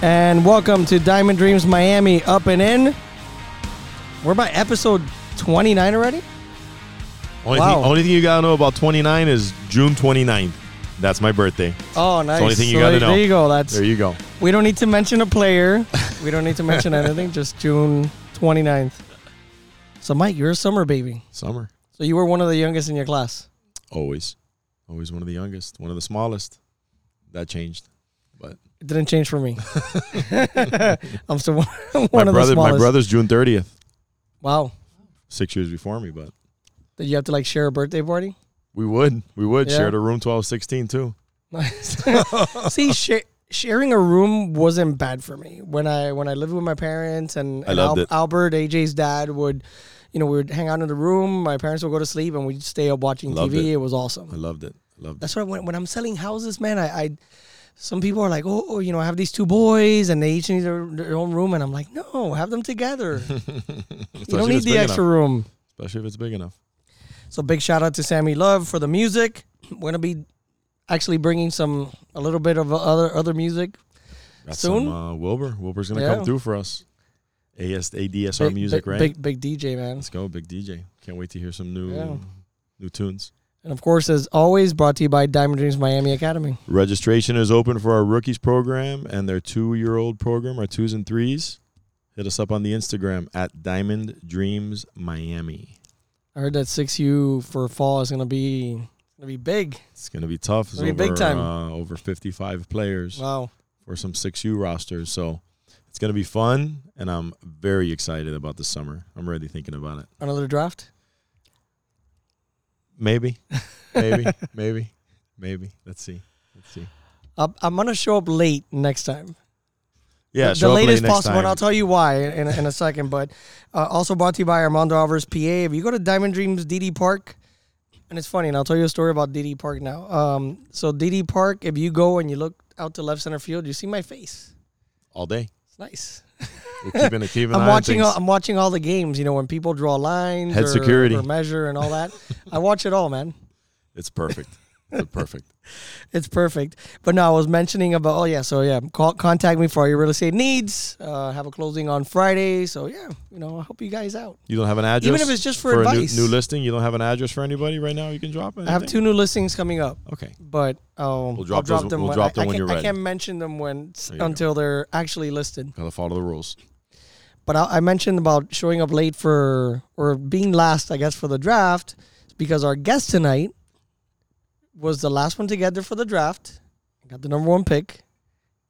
And welcome to Diamond Dreams Miami Up and In. We're by episode 29 already? Only thing you gotta know about 29 is June 29th. That's my birthday. Oh, nice. That's the only thing you gotta know. There you go. There you go. We don't need to mention a player. We don't need to mention anything. Just June 29th. So, Mike, you're a summer baby. Summer. So you were one of the youngest in your class? Always. Always one of the youngest. One of the smallest. That changed. But it didn't change for me. I'm still one of the smallest. My brother's June 30th. Wow. 6 years before me, but. Did you have to, like, share a birthday party? We would. Yeah. Shared a room 1216, too. Nice. See, sharing a room wasn't bad for me. When I lived with my parents and Albert, AJ's dad, would, you know, we would hang out in the room. My parents would go to sleep, and we'd stay up watching TV. It was awesome. I loved it. That's why when I'm selling houses, man, some people are like, oh, you know, I have these two boys, and they each need their own room. And I'm like, no, have them together. You don't need the extra room. Especially if it's big enough. So big shout out to Sammy Love for the music. We're going to be actually bringing a little bit of other music soon. Wilbur's going to come through for us. ADSR music, right? Big DJ, man. Let's go, big DJ. Can't wait to hear some new tunes. And, of course, as always, brought to you by Diamond Dreams Miami Academy. Registration is open for our rookies program and their two-year-old program, our 2s and 3s. Hit us up on the Instagram at Diamond Dreams Miami. I heard that 6U for fall is going to be big. It's going to be tough. It's going to be big time. Over 55 players. Wow. For some 6U rosters. So it's going to be fun, and I'm very excited about the summer. I'm already thinking about it. Another draft? Maybe. Let's see. I'm going to show up late next time. Yeah, the latest possible, and I'll tell you why in a second. But also brought to you by Armando Alvarez PA. If you go to Diamond Dreams DD Park, and it's funny, and I'll tell you a story about DD Park now. So DD Park, if you go and you look out to left center field, you see my face all day. It's nice. We're keeping I'm watching all the games. You know, when people draw lines, head security, or measure, and all that. I watch it all, man. It's perfect. It's perfect. But no, I was mentioning about, contact me for all your real estate needs. Have a closing on Friday. So, yeah, you know, I help you guys out. You don't have an address? Even if it's just for advice. A new listing, you don't have an address for anybody right now you can drop anything? I have two new listings coming up. Okay. But we'll drop them when you're ready. I can't mention them until they're actually listed. Gotta follow the rules. But I mentioned about showing up late or being last, I guess, for the draft. It's because our guest tonight was the last one to get there for the draft. Got the number one pick,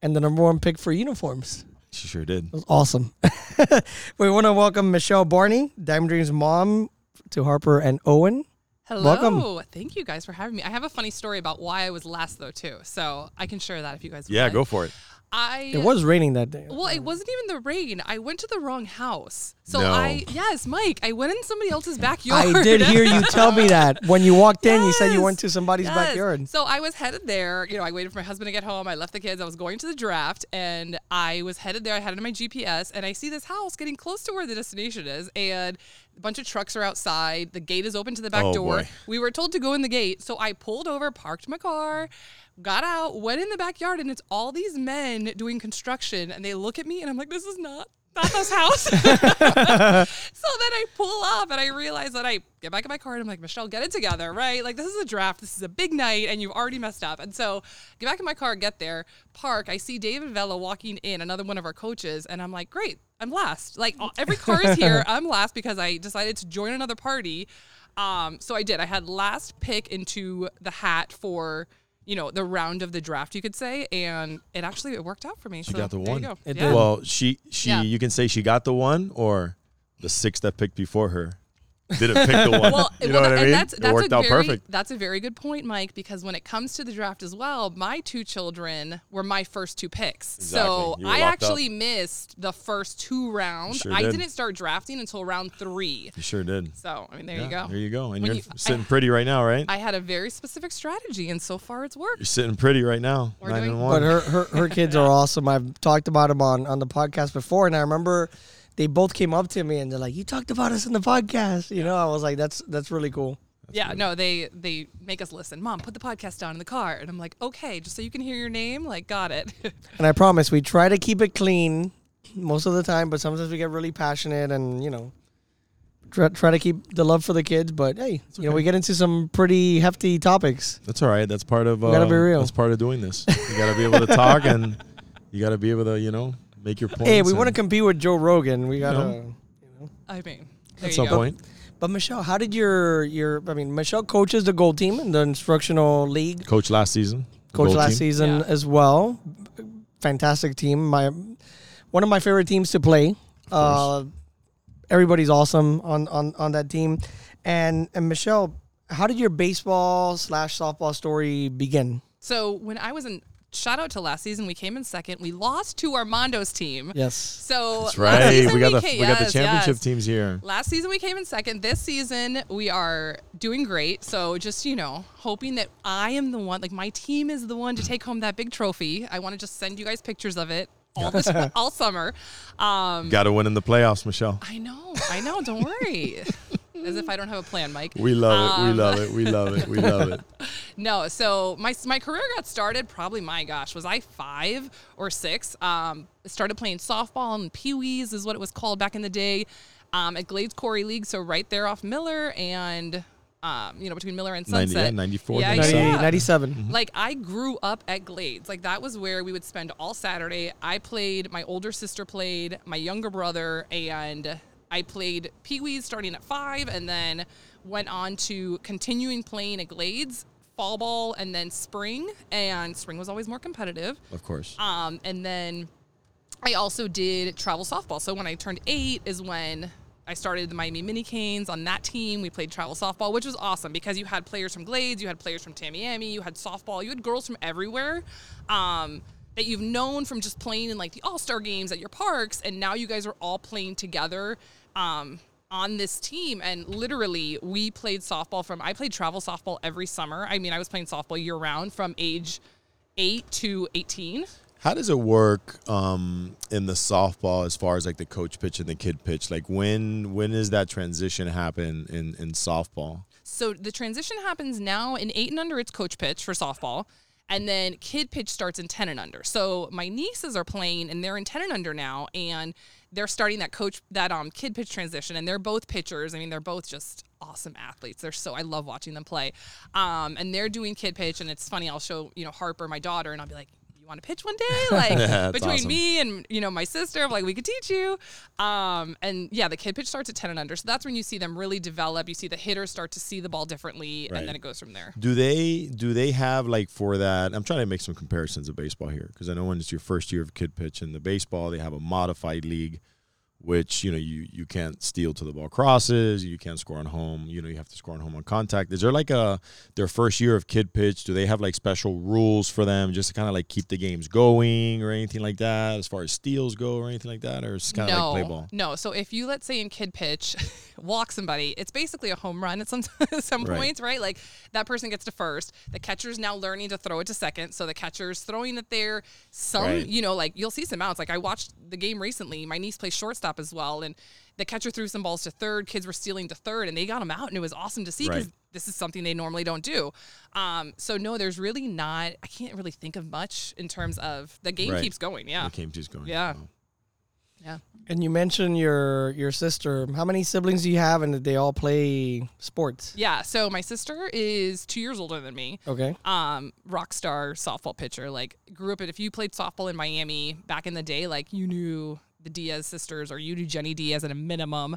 and the number one pick for uniforms. She sure did. It was awesome. We want to welcome Michelle Barney, Diamond Dreams mom to Harper and Owen. Hello. Welcome. Thank you guys for having me. I have a funny story about why I was last, though, too. So I can share that if you guys would like. Yeah, go for it. It was raining that day. Well, it wasn't even the rain. I went to the wrong house. So no. Yes, Mike, I went in somebody else's backyard. I did hear you tell me that. When you walked in, you said you went to somebody's backyard. So I was headed there. You know, I waited for my husband to get home. I left the kids. I was going to the draft, and I was headed there. I had it on my GPS, and I see this house getting close to where the destination is, and a bunch of trucks are outside. The gate is open to the back door. Boy. We were told to go in the gate, so I pulled over, parked my car, got out, went in the backyard, and it's all these men doing construction, and they look at me, and I'm like, this is not this house. So then I pull up, and I realize that I get back in my car, and I'm like, Michelle, get it together, right? Like, this is a draft. This is a big night, and you've already messed up. And so get back in my car, get there, park. I see David Vela walking in, another one of our coaches, and I'm like, great, I'm last. Like, every car is here. I'm last because I decided to join another party. So I did. I had last pick into the hat for – you know, the round of the draft, you could say, and it worked out for me. She got the one. There you go. It did. Well, she you can say she got the one, or the six that picked before her didn't pick the one. Well, you know what I mean? It worked out perfect. That's a very good point, Mike, because when it comes to the draft as well, my two children were my first two picks. Exactly. So I actually missed the first two rounds. Sure didn't start drafting until round 3. You sure did. So, I mean, there you go. There you go. And you're sitting pretty right now, right? I had a very specific strategy, and so far it's worked. You're sitting pretty right now. 9-1. But her kids are awesome. I've talked about them on the podcast before, and I remember – they both came up to me and they're like, "You talked about us in the podcast." You know, I was like, "That's really cool." No, they make us listen. Mom, put the podcast down in the car. And I'm like, okay, just so you can hear your name, like, got it. And I promise we try to keep it clean most of the time, but sometimes we get really passionate and, you know, try to keep the love for the kids. But, hey, it's okay. You know, we get into some pretty hefty topics. That's all right. That's part of gotta be real. That's part of doing this. You got to be able to talk and you got to be able to, you know, make your points. Hey, we want to compete with Joe Rogan. We got to, I mean, at some point. But Michelle, how did your I mean, Michelle coaches the gold team in the instructional league. Coached last season. Coached last season as well. Fantastic team. One of my favorite teams to play. Everybody's awesome on that team. And Michelle, how did your baseball/softball story begin? So when I was in shout out to last season, we came in second. We lost to Armando's team. Yes. So that's right. We got the championship teams here. Last season we came in second. This season we are doing great. So just, you know, hoping that I am the one, like my team is the one to take home that big trophy. I want to just send you guys pictures of it all summer. Got to win in the playoffs, Michelle. I know. Don't worry. As if I don't have a plan, Mike. We love it. We love it. We love it. We love it. No, so my career got started probably, my gosh, was I 5 or 6? Started playing softball and Pee-wees is what it was called back in the day, at Glades Quarry League. So right there off Miller and, you know, between Miller and Sunset. 94, yeah, 97. Mm-hmm. Like, I grew up at Glades. Like, that was where we would spend all Saturday. I played, my older sister played, my younger brother, and I played Pee-wees starting at 5 and then went on to continuing playing at Glades, fall ball, and then spring. And spring was always more competitive. Of course. And then I also did travel softball. So when I turned 8 is when I started the Miami Mini Canes. On that team, we played travel softball, which was awesome because you had players from Glades, you had players from Tamiami, you had softball, you had girls from everywhere. That you've known from just playing in like the all-star games at your parks, and now you guys are all playing together on this team. And literally we played softball I played travel softball every summer. I mean, I was playing softball year round from age 8 to 18. How does it work in the softball as far as like the coach pitch and the kid pitch? Like when does that transition happen in softball? So the transition happens now in 8 and under, it's coach pitch for softball. And then kid pitch starts in 10 and under. So my nieces are playing, and they're in 10 and under now, and they're starting that kid pitch transition, and they're both pitchers. I mean, they're both just awesome athletes. I love watching them play. And they're doing kid pitch, and it's funny. I'll show, you know, Harper, my daughter, and I'll be like, you want to pitch one day? Like, yeah, between awesome. Me and, you know, my sister, I'm like, we could teach you. And, yeah, the kid pitch starts at 10 and under. So that's when you see them really develop. You see the hitters start to see the ball differently, right. And then it goes from there. Do they have, like, for that – I'm trying to make some comparisons of baseball here because I know when it's your first year of kid pitch in the baseball, they have a modified league, which, you know, you can't steal to the ball crosses, you can't score on home, you know, you have to score on home on contact. Is there like their first year of kid pitch, do they have like special rules for them just to kind of like keep the games going or anything like that as far as steals go or anything like that? Or it's kind of like play ball? No. So if you, let's say in kid pitch, walk somebody, it's basically a home run at some points, right? Like that person gets to first. The catcher's now learning to throw it to second. So the catcher's throwing it there. Some, you know, like you'll see some outs. Like I watched the game recently. My niece plays shortstop as well, and the catcher threw some balls to third. Kids were stealing to third, and they got them out, and it was awesome to see because this is something they normally don't do. So no, there's really not. I can't really think of much in terms of the game keeps going. Yeah, the game keeps going. Yeah, wow. Yeah. And you mentioned your sister. How many siblings do you have, and did they all play sports? Yeah. So my sister is 2 years older than me. Okay. Rock star softball pitcher. Like grew up. If you played softball in Miami back in the day, like you knew the Diaz sisters, or you do Jenny Diaz at a minimum.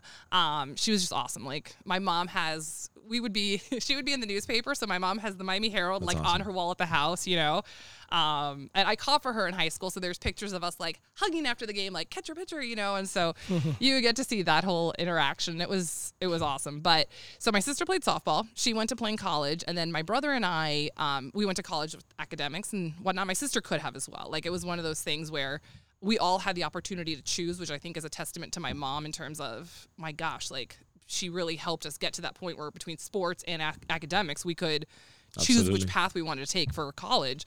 She was just awesome. Like my mom she would be in the newspaper. So my mom has the Miami Herald, that's like awesome. On her wall at the house, you know? And I caught for her in high school. So there's pictures of us like hugging after the game, like catch your pitcher, you know? And so you get to see that whole interaction. It was awesome. But so my sister played softball. She went to playing college. And then my brother and I, we went to college with academics and whatnot. My sister could have as well. Like it was one of those things where we all had the opportunity to choose, which I think is a testament to my mom in terms of, my gosh, like she really helped us get to that point where between sports and academics, we could choose which path we wanted to take for college.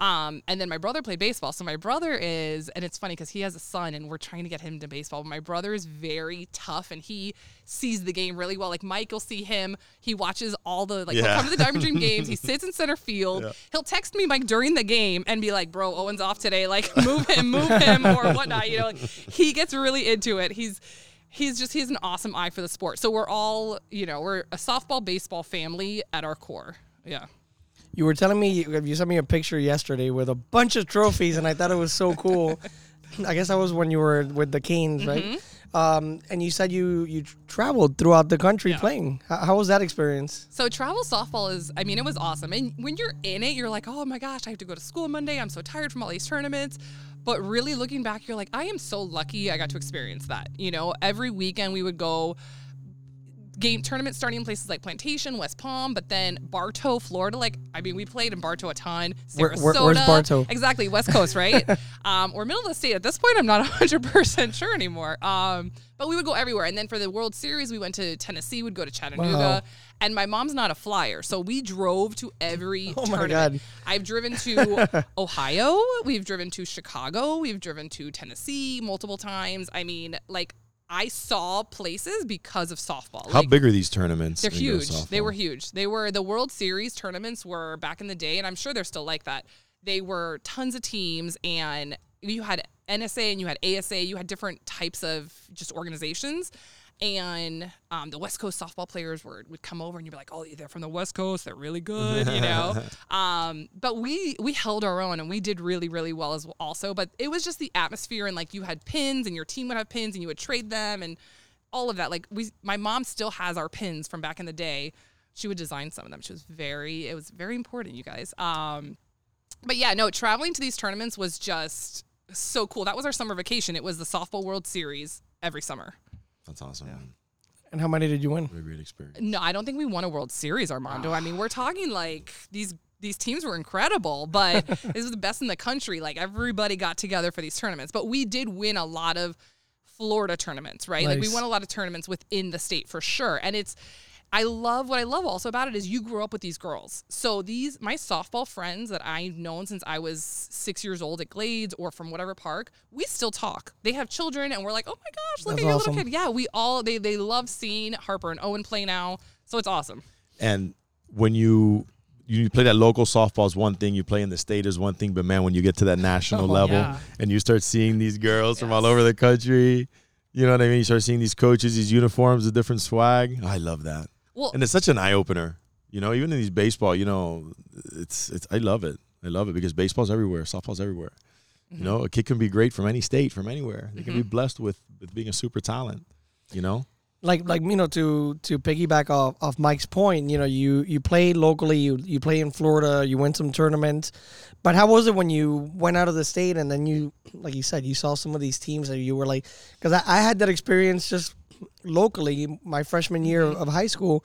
And then my brother played baseball. So my brother is, and it's funny because he has a son and we're trying to get him to baseball. But my brother is very tough and he sees the game really well. Like Mike will see him. He watches all the, like, he'll come to the Diamond Dream games. He sits in center field. Yeah. He'll text me, like, during the game and be like, bro, Owen's off today. Like, move him or whatnot. You know, like, he gets really into it. He's an awesome eye for the sport. So we're all, you know, we're a softball, baseball family at our core. Yeah. You were telling me, you sent me a picture yesterday with a bunch of trophies, and I thought it was so cool. I guess that was when you were with the Canes, right? Mm-hmm. And you said you traveled throughout the country playing. How was that experience? So travel softball is, I mean, it was awesome. And when you're in it, you're like, oh, my gosh, I have to go to school Monday. I'm so tired from all these tournaments. But really looking back, you're like, I am so lucky I got to experience that. You know, every weekend we would go game tournaments starting in places like Plantation, West Palm, but then Bartow, Florida. Like, I mean, we played in Bartow a ton. Sarasota. Where's Bartow? Exactly, West Coast, right? Or middle of the state. At this point, I'm not 100% sure anymore. But we would go everywhere. And then for the World Series, we went to Tennessee, we'd go to Chattanooga. Wow. And my mom's not a flyer, so we drove to every tournament. My God. I've driven to Ohio. We've driven to Chicago. We've driven to Tennessee multiple times. I mean, like, I saw places because of softball. How big are these tournaments? They're huge. They were huge. They were the World Series tournaments were back in the day, and I'm sure they're still like that. They were tons of teams, and you had NSA and you had ASA. You had different types of just organizations. And the West Coast softball players would come over, and you'd be like, oh, they're from the West Coast. They're really good, you know. But we held our own, and we did really, really well as well also. But it was just the atmosphere, and, like, you had pins, and your team would have pins, and you would trade them, and all of that. Like, my mom still has our pins from back in the day. She would design some of them. It was very important, you guys. But, yeah, no, traveling to these tournaments was just so cool. That was our summer vacation. It was the Softball World Series every summer. That's awesome. Yeah. And how many did you win? What a great experience. No, I don't think we won a World Series, Armando. I mean, we're talking like these teams were incredible, but this was the best in the country. Like, everybody got together for these tournaments. But we did win a lot of Florida tournaments, right? Nice. Like, we won a lot of tournaments within the state for sure. And what I love also about it is you grew up with these girls. So my softball friends that I've known since I was 6 years old at Glades or from whatever park, we still talk. They have children, and we're like, oh my gosh, look at your little kid. Yeah, they love seeing Harper and Owen play now. So it's awesome. And when you play that local softball is one thing, you play in the state is one thing, but man, when you get to that national level and you start seeing these girls from all over the country, you know what I mean? You start seeing these coaches, these uniforms, the different swag. I love that. Well, and it's such an eye-opener, you know, even in these baseball, you know, it's I love it. I love it because baseball's everywhere. Softball's everywhere. Mm-hmm. You know, a kid can be great from any state, from anywhere. They can be blessed with being a super talent, you know. Like you know, to piggyback off Mike's point, you know, you play locally, you play in Florida, you win some tournaments. But how was it when you went out of the state and then you, like you said, you saw some of these teams that you were like, because I had that experience just locally my freshman year of high school,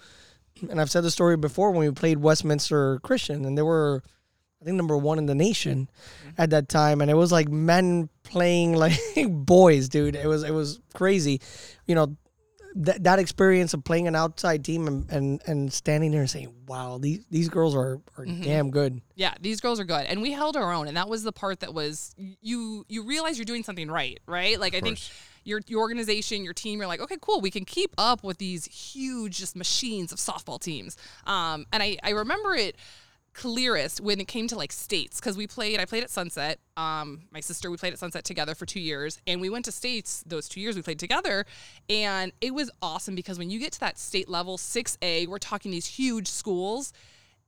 and I've said the story before when we played Westminster Christian, and they were I think number 1 in the nation at that time, and it was like men playing like boys, dude. It was crazy, you know, that experience of playing an outside team and standing there and saying, wow, these girls are damn good. Yeah, these girls are good. And we held our own, and that was the part that was you realize you're doing something right? Like, I think your organization, your team, you're like, okay, cool, we can keep up with these huge just machines of softball teams. And I remember it clearest when it came to, like, states, because I played at Sunset. My sister, we played at Sunset together for 2 years, and we went to states those 2 years we played together, and it was awesome because when you get to that state level, 6A, we're talking these huge schools,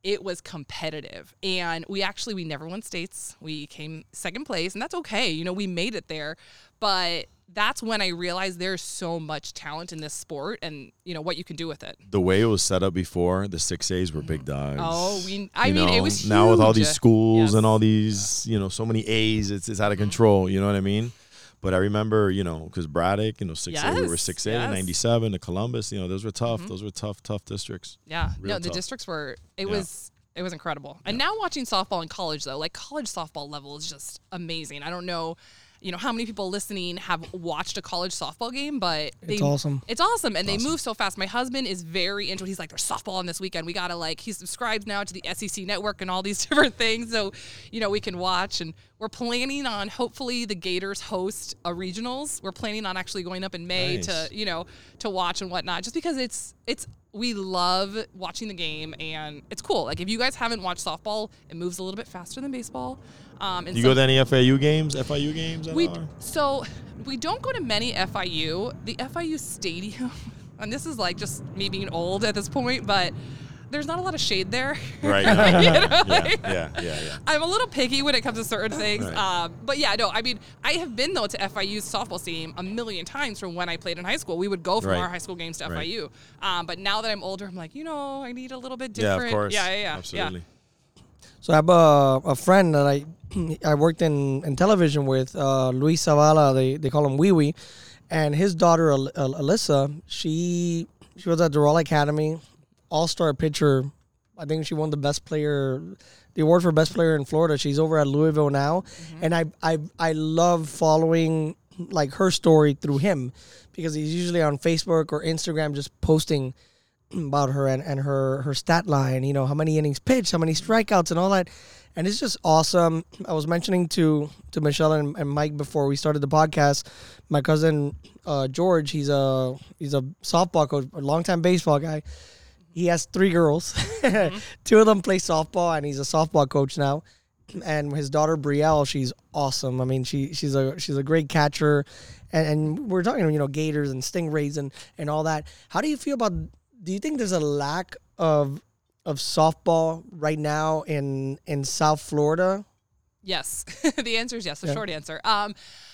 it was competitive. And we never won states. We came second place, and that's okay. You know, we made it there, but that's when I realized there's so much talent in this sport and, you know, what you can do with it. The way it was set up before, the 6As were big dogs. Oh, it was huge. Now with all these schools and all these, you know, so many A's, it's out of control, you know what I mean? But I remember, you know, because Braddock, you know, 6A, we were 6A, 97, to Columbus, you know, those were tough. Those were tough districts. Yeah. The districts were, it was incredible. Yeah. And now watching softball in college, though, like, college softball level is just amazing. I don't know. you know, how many people listening have watched a college softball game, but it's awesome. It's awesome. And they move so fast. My husband is very into it. He's like, there's softball on this weekend. We got to like, he subscribes now to the SEC network and all these different things. So, you know, we can watch, and we're planning on hopefully the Gators host a regionals. We're planning on actually going up in May to, you know, to watch and whatnot, just because it's, we love watching the game, and it's cool. Like, if you guys haven't watched softball, it moves a little bit faster than baseball. And you go to any FAU games, FIU games? So we don't go to many FIU. The FIU stadium, and this is, like, just me being old at this point, but there's not a lot of shade there. Right. No. You know? Yeah. I'm a little picky when it comes to certain things. Right. But, yeah, no, I mean, I have been, though, to FIU's softball stadium a million times from when I played in high school. We would go from our high school games to FIU. But now that I'm older, I'm like, you know, I need a little bit different. Yeah, of course. Yeah. Absolutely. Yeah. So I have a friend that I worked in television with, Luis Zavala. They call him Wee. And his daughter, Alyssa, she was at the Royal Academy. All-star pitcher. I think she won the award for best player in Florida. She's over at Louisville now. Mm-hmm. And I love following, like, her story through him, because he's usually on Facebook or Instagram just posting about her and her stat line, you know, how many innings pitched, how many strikeouts and all that. And it's just awesome. I was mentioning to Michelle and Mike before we started the podcast, my cousin George, he's a softball coach, a longtime baseball guy. He has 3 girls. Mm-hmm. 2 of them play softball, and he's a softball coach now. And his daughter Brielle, she's awesome. I mean, she's a great catcher. And we're talking, you know, Gators and Stingrays and all that. How do you feel about? Do you think there's a lack of softball right now in South Florida? Yes, the answer is yes. The short answer.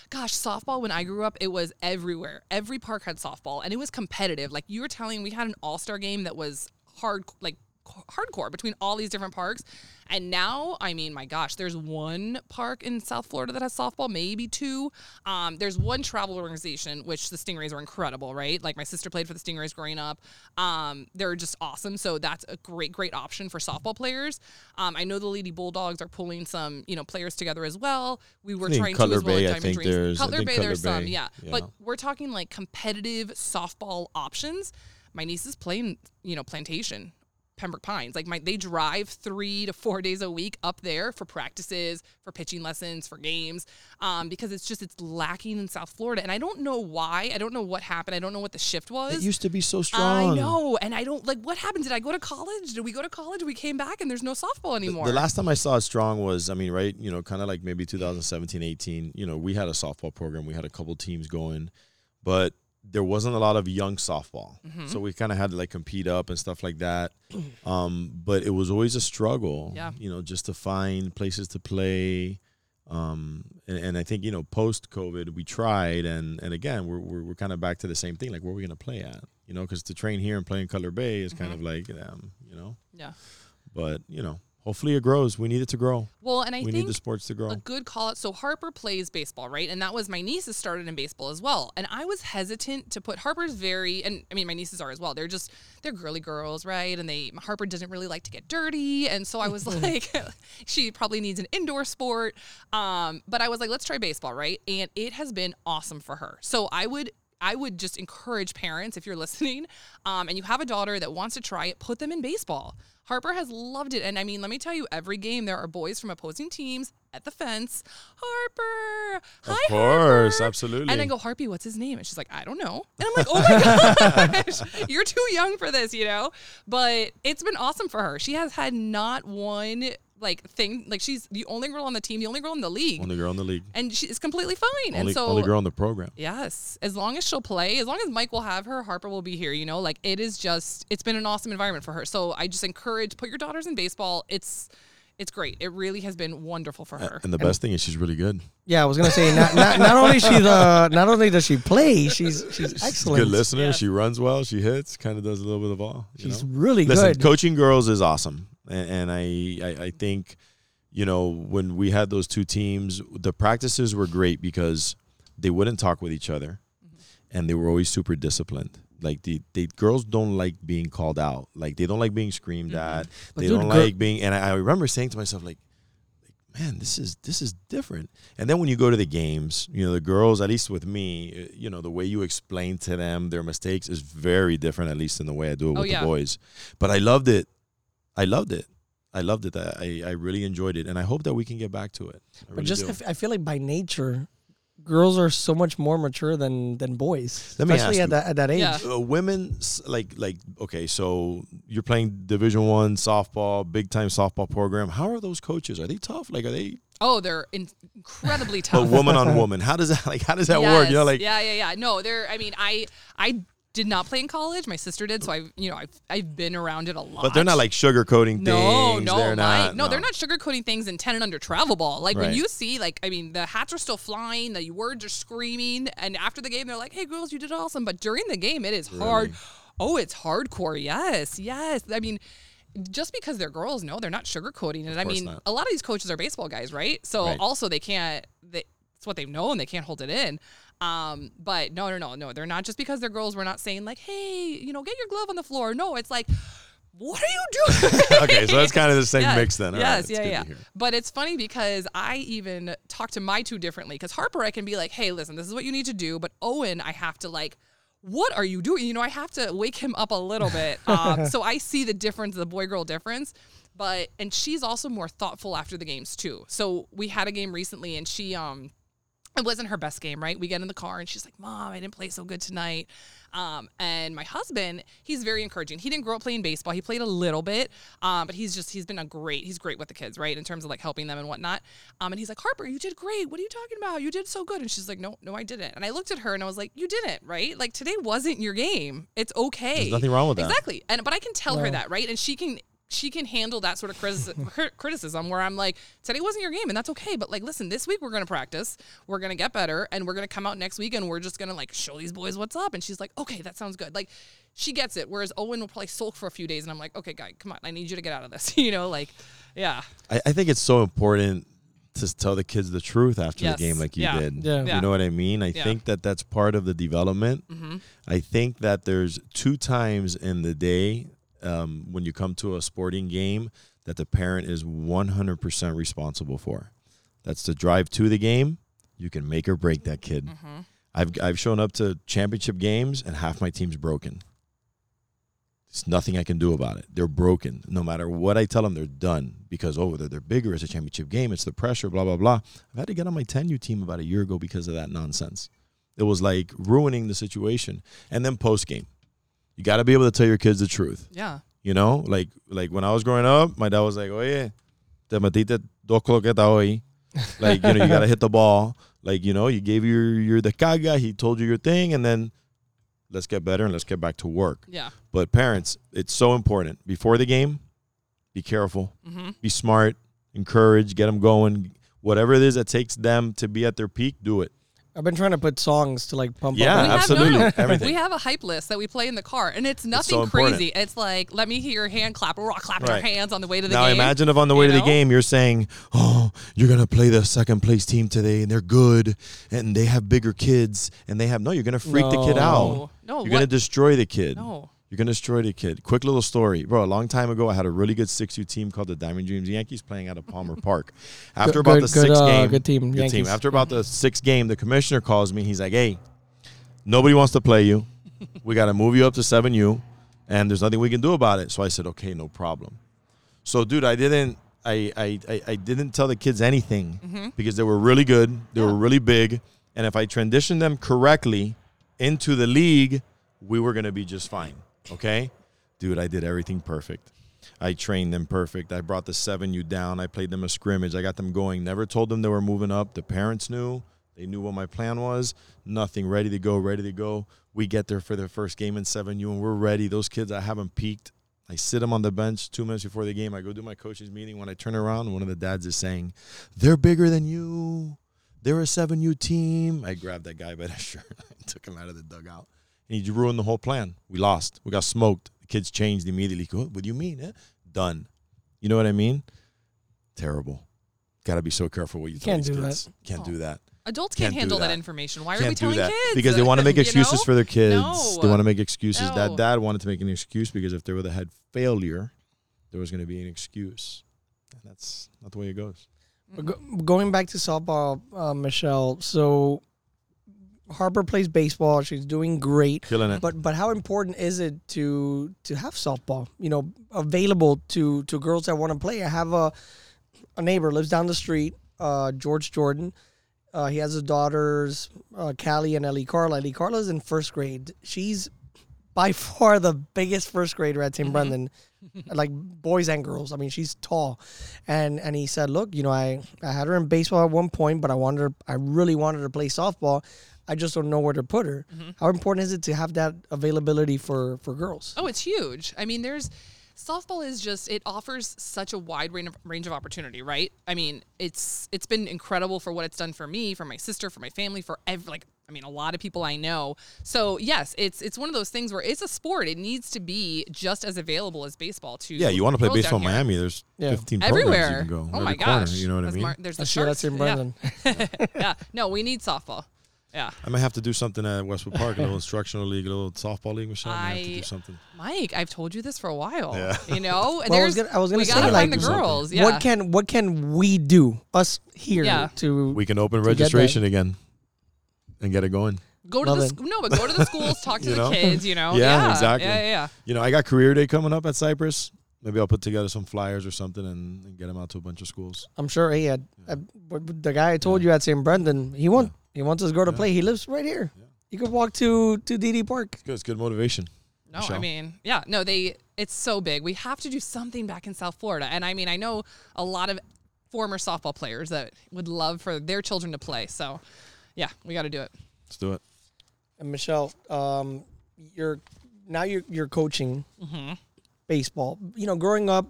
Gosh, softball, when I grew up, it was everywhere. Every park had softball, and it was competitive. Like, you were telling, we had an all-star game that was hardcore between all these different parks. And now, I mean, my gosh, there's one park in South Florida that has softball, maybe 2. There's one travel organization, which the Stingrays are incredible, right? Like, my sister played for the Stingrays growing up. They're just awesome. So that's a great, great option for softball players. I know the Lady Bulldogs are pulling some, you know, players together as well. We were trying to as well at Diamond Dreams. Cutler Bay, there's some, yeah. But we're talking, like, competitive softball options. My niece is playing, you know, Plantation. Pembroke Pines, like they drive 3 to 4 days a week up there for practices, for pitching lessons, for games, because it's lacking in South Florida, and I don't know why. I don't know what happened. I don't know what the shift was. It used to be so strong. I know, and I don't what happened. Did I go to college? Did we go to college? We came back, and there's no softball anymore. The last time I saw it strong was, I mean, right, you know, kind of like maybe 2017, 18. You know, we had a softball program. We had a couple teams going, but there wasn't a lot of young softball. Mm-hmm. So we kind of had to, like, compete up and stuff like that. But it was always a struggle, you know, just to find places to play. And I think, you know, post-COVID we tried. And again, we're kind of back to the same thing. Like, where are we going to play at? You know, because to train here and play in Cutler Bay is kind of like, you know. Yeah. But, you know. Hopefully it grows. We need it to grow. Well, and we think need the sports to grow. A good call out. So Harper plays baseball, right? And that was my nieces started in baseball as well. And I was hesitant to put Harper's and I mean, my nieces are as well. They're girly girls, right? And Harper doesn't really like to get dirty. And so I was like, she probably needs an indoor sport. But I was like, let's try baseball, right? And it has been awesome for her. So I would just encourage parents, if you're listening, and you have a daughter that wants to try it, put them in baseball. Harper has loved it. And, I mean, let me tell you, every game there are boys from opposing teams at the fence. Harper! Hi, Harper! Of course, absolutely. And I go, Harpy, what's his name? And she's like, I don't know. And I'm like, oh, my gosh. You're too young for this, you know? But it's been awesome for her. She has had not one thing. Like, she's the only girl on the team, the only girl in the league. And she's completely fine. Only girl in the program. Yes. As long as she'll play, as long as Mike will have her, Harper will be here, you know? Like, it's been an awesome environment for her. So I just encourage, put your daughters in baseball. It's great. It really has been wonderful for her. And the best thing is she's really good. Yeah, I was going to say, not only does she play, she's excellent. She's a good listener. Yeah. She runs well. She hits, kind of does a little bit of all. She's really good. Listen, coaching girls is awesome. And I think, you know, when we had those 2 teams, the practices were great because they wouldn't talk with each other, and they were always super disciplined. Like, the girls don't like being called out. Like, they don't like being screamed at. They don't like being – and I remember saying to myself, like, man, this is different. And then when you go to the games, you know, the girls, at least with me, you know, the way you explain to them their mistakes is very different, at least in the way I do it with the boys. But I loved it. I loved it. I really enjoyed it. And I hope that we can get back to it. I feel like by nature, girls are so much more mature than boys, especially at that age. Yeah. Women's, like okay, so you're playing Division I softball, big-time softball program. How are those coaches? Are they tough? Like, are they? Oh, they're incredibly tough. But woman on woman, how does that work? You know, like yeah. No, they're. I mean, I did not play in college. My sister did, so I've been around it a lot. But they're not like sugarcoating things. They're not sugarcoating things in 10 and under travel ball. Like when you see, like, I mean, the hats are still flying, the words are screaming, and after the game they're like, "Hey girls, you did awesome." But during the game it is hard. Oh, it's hardcore. Yes. I mean, just because they're girls, no, they're not sugarcoating it. I mean, a lot of these coaches are baseball guys, right? So also it's what they've known, they can't hold it in. But no, they're not, just because they're girls, we're not saying like, "Hey, you know, get your glove on the floor." No, it's like, "What are you doing?" Okay, so that's kind of the same mix then. All right, but it's funny because I even talk to my two differently, because Harper, I can be like, "Hey, listen, this is what you need to do," but Owen, I have to like, "What are you doing?" You know, I have to wake him up a little bit. So I see the difference, the boy-girl difference. But, and she's also more thoughtful after the games too. So we had a game recently and she, it wasn't her best game, right? We get in the car and she's like, "Mom, I didn't play so good tonight." And my husband, he's very encouraging. He didn't grow up playing baseball. He played a little bit, but he's great with the kids, right? In terms of like helping them and whatnot. And he's like, "Harper, you did great. What are you talking about? You did so good." And she's like, no, I didn't. And I looked at her and I was like, "You didn't, right? Like today wasn't your game. It's okay. There's nothing wrong with that." Exactly. And, but I can tell her that, right? And she can handle that sort of criticism where I'm like, "Today wasn't your game and that's okay. But like, listen, this week we're going to practice, we're going to get better, and we're going to come out next week and we're just going to like show these boys what's up." And she's like, "Okay, that sounds good." Like she gets it. Whereas Owen will probably sulk for a few days and I'm like, "Okay, guy, come on, I need you to get out of this." You know, like, yeah. I think it's so important to tell the kids the truth after the game, like you did. Yeah. You know what I mean? I think that that's part of the development. Mm-hmm. I think that there's two times in the day when you come to a sporting game that the parent is 100% responsible for. That's the drive to the game. You can make or break that kid. Mm-hmm. I've shown up to championship games and half my team's broken. There's nothing I can do about it. They're broken. No matter what I tell them, they're done. Because, they're bigger. It's a championship game. It's the pressure, blah, blah, blah. I've had to get on my 10U team about a year ago because of that nonsense. It was like ruining the situation. And then post-game. You got to be able to tell your kids the truth. Yeah. You know, like when I was growing up, my dad was like, "Oye, te metiste dos croquetas hoy." Like, you know, you got to hit the ball. Like, you know, you gave your descarga, he told you your thing, and then let's get better and let's get back to work. Yeah. But parents, it's so important. Before the game, be careful. Mm-hmm. Be smart. Encourage. Get them going. Whatever it is that takes them to be at their peak, do it. I've been trying to put songs to like pump up. Yeah, absolutely. Everything. We have a hype list that we play in the car, and it's nothing crazy. It's like, "Let me hear your hand clap." We're all clapping our hands on the way to the game. Now imagine if on the way to the game you're saying, "Oh, you're going to play the second place team today, and they're good, and they have bigger kids, and they have..." No, you're going to freak the kid out. No, you're going to destroy the kid. No. You're going to destroy the kid. Quick little story. Bro, a long time ago, I had a really good 6U team called the Diamond Dreams Yankees playing out of Palmer Park. After about the sixth game. Good team. Good team. After about the sixth game, the commissioner calls me. He's like, "Hey, nobody wants to play you. We got to move you up to 7U, and there's nothing we can do about it." So I said, "Okay, no problem." So, dude, I didn't tell the kids anything because they were really good. They were really big. And if I transitioned them correctly into the league, we were going to be just fine. Okay, dude, I did everything perfect. I trained them perfect. I brought the 7U down. I played them a scrimmage. I got them going. Never told them they were moving up. The parents knew. They knew what my plan was. Nothing. Ready to go. We get there for their first game in 7U, and we're ready. Those kids, I haven't peaked. I sit them on the bench 2 minutes before the game. I go do my coaches meeting. When I turn around, one of the dads is saying, "They're bigger than you. They're a 7U team." I grabbed that guy by the shirt and took him out of the dugout. And he ruined the whole plan. We lost. We got smoked. The kids changed immediately. "What do you mean? Eh?" Done. You know what I mean? Terrible. Got to be so careful what you tell these kids. Can't do that. Adults can't handle that information. Why are we telling kids? Because they want to make excuses for their kids. No. They want to make excuses. No. That dad wanted to make an excuse because if they would have had failure, there was going to be an excuse. And that's not the way it goes. Going back to softball, Michelle, so Harper plays baseball. She's doing great. Killing it. But how important is it to have softball, you know, available to girls that want to play? I have a neighbor lives down the street, George Jordan. He has his daughters, Callie and Ellie Carla. Ellie Carla's in first grade. She's by far the biggest first grader at St. Brendan, like boys and girls. I mean, she's tall. And he said, look, you know, I had her in baseball at one point, but I really wanted her to play softball. I just don't know where to put her. Mm-hmm. How important is it to have that availability for girls? Oh, it's huge. I mean, softball is just, it offers such a wide range of opportunity, right? I mean, it's been incredible for what it's done for me, for my sister, for my family, for a lot of people I know. So yes, it's one of those things where it's a sport. It needs to be just as available as baseball to. Yeah, you want to play baseball in Miami? There's 15 everywhere. You can go. Oh my gosh! Corner, you know what I mean? There's the Sharks. That's in Brendan. Yeah. No, we need softball. Yeah, I might have to do something at Westwood Park, a little instructional league, a little softball league, Michelle. I have to do something. Mike, I've told you this for a while. Yeah. You know, and well, I was gonna say, like, the girls. Yeah. What can we do us here to? We can open registration again, and get it going. Go to the schools, talk to the kids. You know, yeah, exactly. Yeah. You know, I got career day coming up at Cypress. Maybe I'll put together some flyers or something and get them out to a bunch of schools. I'm sure he had the guy I told you at St. Brendan. He won. He wants his girl to play. He lives right here. Yeah. You can walk to DD Park. It's good. It's good motivation. No, Michelle. I mean, yeah. No, it's so big. We have to do something back in South Florida. And, I mean, I know a lot of former softball players that would love for their children to play. So, yeah, we got to do it. Let's do it. And, Michelle, you're coaching baseball. You know, growing up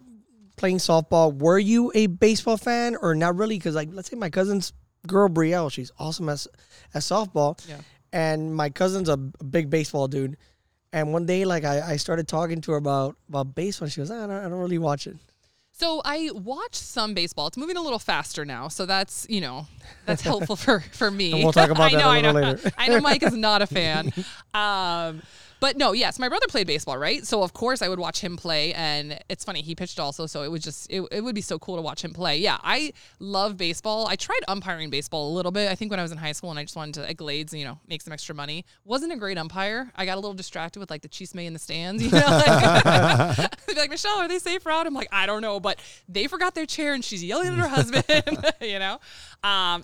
playing softball, were you a baseball fan or not really? Because, like, let's say my cousin's girl Brielle, she's awesome at softball, and my cousin's a big baseball dude. And one day, like, I started talking to her about baseball. She was, I don't really watch it. So I watch some baseball. It's moving a little faster now, so that's that's helpful for me. And we'll talk about that later. I know Mike is not a fan. But no, yes, my brother played baseball, right? So of course I would watch him play, and it's funny, he pitched also, so it was just it would be so cool to watch him play. Yeah, I love baseball. I tried umpiring baseball a little bit, I think, when I was in high school, and I just wanted to at Glades, make some extra money. Wasn't a great umpire. I got a little distracted with, like, the chisme in the stands, They'd be like, Michelle, are they safe or out? I'm like, I don't know, but they forgot their chair and she's yelling at her husband,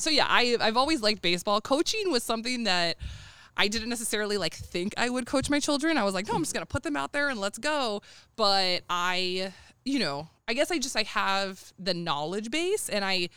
So yeah, I've always liked baseball. Coaching was something that I didn't necessarily think I would coach my children. I was like, no, I'm just going to put them out there and let's go. But I guess I have the knowledge base, and I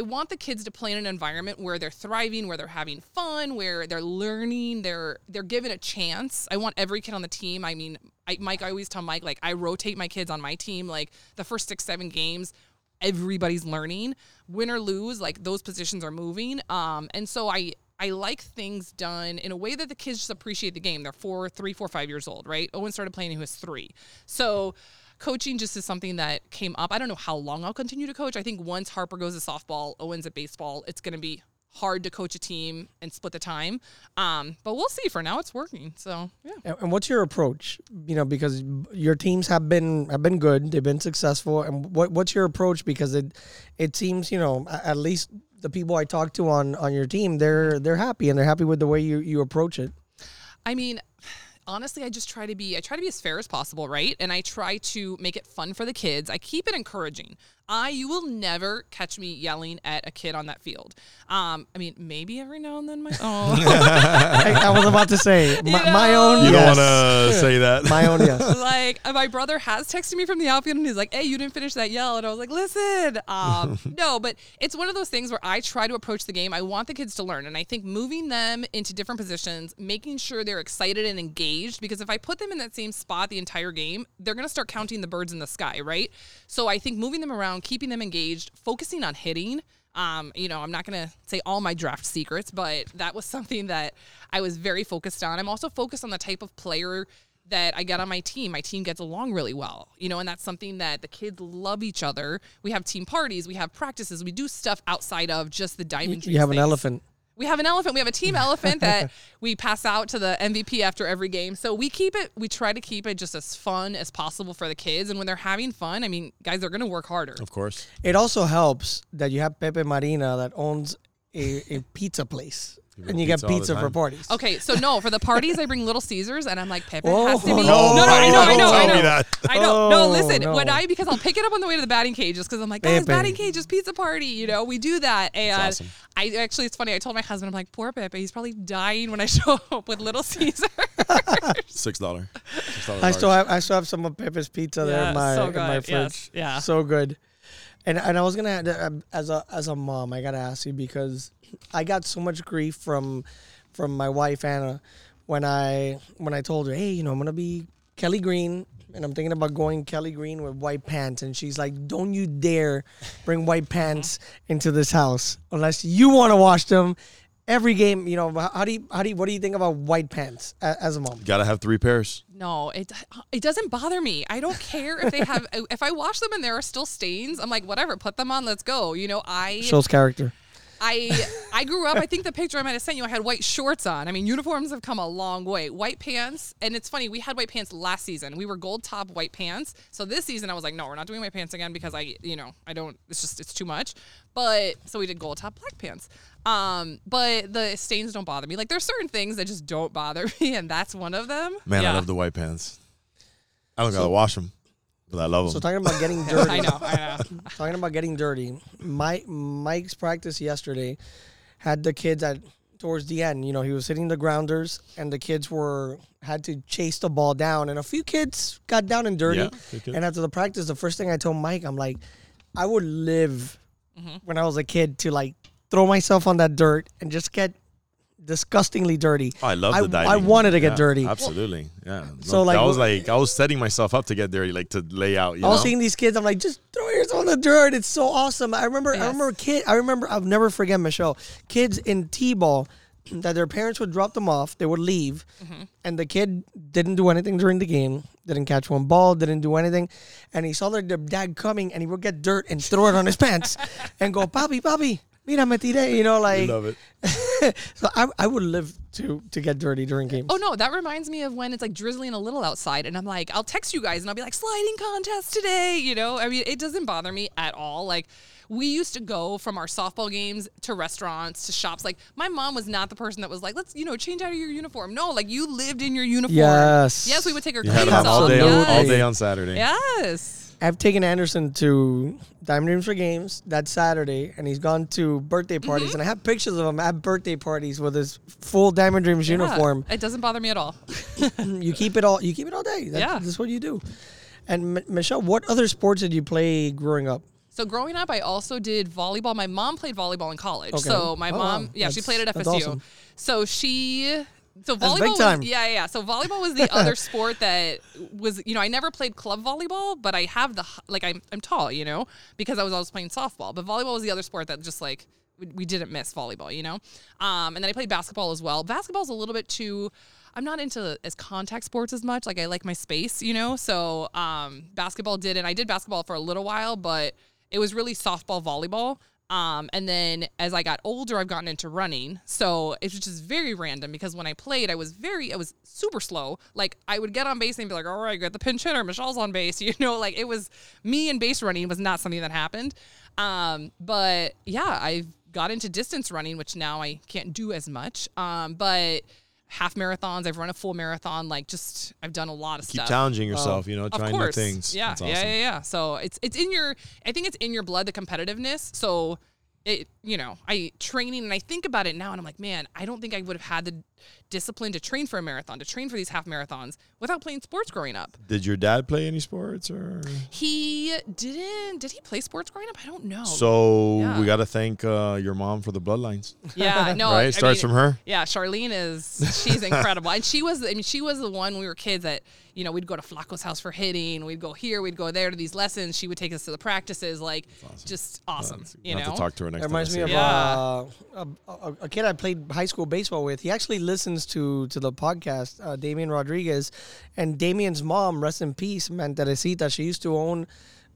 want the kids to play in an environment where they're thriving, where they're having fun, where they're learning, they're given a chance. I want every kid on the team. I mean, Mike, I always tell Mike, like, I rotate my kids on my team, like, the first 6-7 games, everybody's learning. Win or lose, like, those positions are moving. And so I like things done in a way that the kids just appreciate the game. They're 4, 5 years old, right? Owen started playing when he was 3. So coaching just is something that came up. I don't know how long I'll continue to coach. I think once Harper goes to softball, Owen's at baseball, it's going to be hard to coach a team and split the time. But we'll see. For now, it's working. So, yeah. And what's your approach? You know, because your teams have been good. They've been successful. And what's your approach? Because it seems, at least – the people I talk to on your team, they're happy, and they're happy with the way you approach it. I mean, honestly, I try to be as fair as possible, right? And I try to make it fun for the kids. I keep it encouraging. You will never catch me yelling at a kid on that field. Maybe every now and then my own. I was about to say, my own. You don't want to say that. My own, yes. Like, my brother has texted me from the outfield, and he's like, hey, you didn't finish that yell. And I was like, listen. No, but it's one of those things where I try to approach the game. I want the kids to learn. And I think moving them into different positions, making sure they're excited and engaged, because if I put them in that same spot the entire game, they're going to start counting the birds in the sky, right? So I think moving them around, keeping them engaged, focusing on hitting. I'm not going to say all my draft secrets, but that was something that I was very focused on. I'm also focused on the type of player that I get on my team. My team gets along really well, and that's something that the kids love each other. We have team parties. We have practices. We do stuff outside of just the Diamond Dreams. You have an elephant. We have an elephant. We have a team elephant that we pass out to the MVP after every game. So we keep it. We try to keep it just as fun as possible for the kids. And when they're having fun, I mean, guys, they're going to work harder. Of course. It also helps that you have Pepe Marina that owns a pizza place. And you get pizza for parties. Okay, so no, for the parties, I bring Little Caesars, and I'm like, Pepe has to be. No, I know. No, listen, because I'll pick it up on the way to the batting cages, because I'm like, guys, batting cages, pizza party, you know, we do that. And awesome. I actually, it's funny, I told my husband, I'm like, poor Pepe, he's probably dying when I show up with Little Caesars. $6. I still have some of Pepe's pizza there in my fridge. Yes. Yeah, so good. And I was going to, as a mom, I got to ask you, because I got so much grief from my wife, Anna, when I told her, hey, you know, I'm going to be Kelly Green, and I'm thinking about going Kelly Green with white pants. And she's like, don't you dare bring white pants into this house unless you want to wash them. Every game, you know, what do you think about white pants as a mom? You gotta have three pairs. No, it doesn't bother me. I don't care if they have. If I wash them and there are still stains, I'm like, whatever. Put them on. Let's go. You know, shows character. I grew up, I think the picture I might have sent you, I had white shorts on. I mean, uniforms have come a long way. White pants, and it's funny, we had white pants last season. We were gold top white pants. So this season I was like, no, we're not doing white pants again because it's too much. But, so we did gold top black pants. But the stains don't bother me. Like, there's certain things that just don't bother me, and that's one of them. Man, yeah. I love the white pants. I don't gotta wash them. But I love them. So talking about getting dirty. I know. Talking about getting dirty. Mike's practice yesterday had the kids towards the end. You know, he was hitting the grounders, and the kids had to chase the ball down. And a few kids got down and dirty. Yeah, and after the practice, the first thing I told Mike, I'm like, I would live when I was a kid to, like, throw myself on that dirt and just get disgustingly dirty. Oh, I love the diving. I wanted to get dirty. Absolutely. Yeah. So I was setting myself up to get dirty, like to lay out. You know? Seeing these kids, I'm like, just throw yourself on the dirt. It's so awesome. I'll never forget, Michelle. Kids in T-ball that their parents would drop them off, they would leave, and the kid didn't do anything during the game, didn't catch one ball, didn't do anything, and he saw their dad coming, and he would get dirt and throw it on his pants and go, Papi. Mira, me tiré, you know, like. Love it. So I would live to get dirty during games. Oh, no, that reminds me of when it's like drizzling a little outside, and I'm like, I'll text you guys, and I'll be like, sliding contest today, you know? I mean, it doesn't bother me at all. Like, we used to go from our softball games to restaurants to shops. Like, my mom was not the person that was like, let's, you know, change out of your uniform. No, like, you lived in your uniform. Yes, we would take our clothes off. All day on Saturday. Yes. I've taken Anderson to Diamond Dreams for games that Saturday, and he's gone to birthday parties. And I have pictures of him at birthday parties with his full Diamond Dreams uniform. It doesn't bother me at all. You keep it all day. That's what you do. And Michelle, what other sports did you play growing up? So growing up, I also did volleyball. My mom played volleyball in college. Okay. So my mom, she played at FSU. Awesome. So volleyball was, so volleyball was the other sport that was, you know, I never played club volleyball, but I have I'm tall, you know, because I was always playing softball, but volleyball was the other sport that just like, we didn't miss volleyball, you know? And then I played basketball as well. Basketball's a little bit too, I'm not into as contact sports as much. Like I like my space, you know? So, I did basketball for a little while, but it was really softball, volleyball. And then as I got older, I've gotten into running. So it's just very random because when I played, I was super slow. Like I would get on base and be like, all right, I got the pinch hitter, Michelle's on base. You know, like it was me and base running was not something that happened. But yeah, I got into distance running, which now I can't do as much. But half marathons, I've run a full marathon. Like just, I've done a lot of stuff. Keep challenging yourself, you know, trying new things. Yeah, awesome. Yeah. So I think it's in your blood, the competitiveness. So training, and I think about it now and I'm like, man, I don't think I would have had the discipline to train for a marathon, to train for these half marathons without playing sports growing up. Did your dad play any sports or? He didn't. Did he play sports growing up? I don't know. So we got to thank your mom for the bloodlines. Yeah, no. Right? Starts from her. Yeah. Charlene she's incredible. And she was the one when we were kids that, you know, we'd go to Flaco's house for hitting. We'd go here. We'd go there to these lessons. She would take us to the practices. Like awesome. Just awesome. You know, have to talk to her next time. It reminds me of a kid I played high school baseball with. He actually listens to the podcast, Damian Rodriguez, and Damian's mom, rest in peace, Teresita. She used to own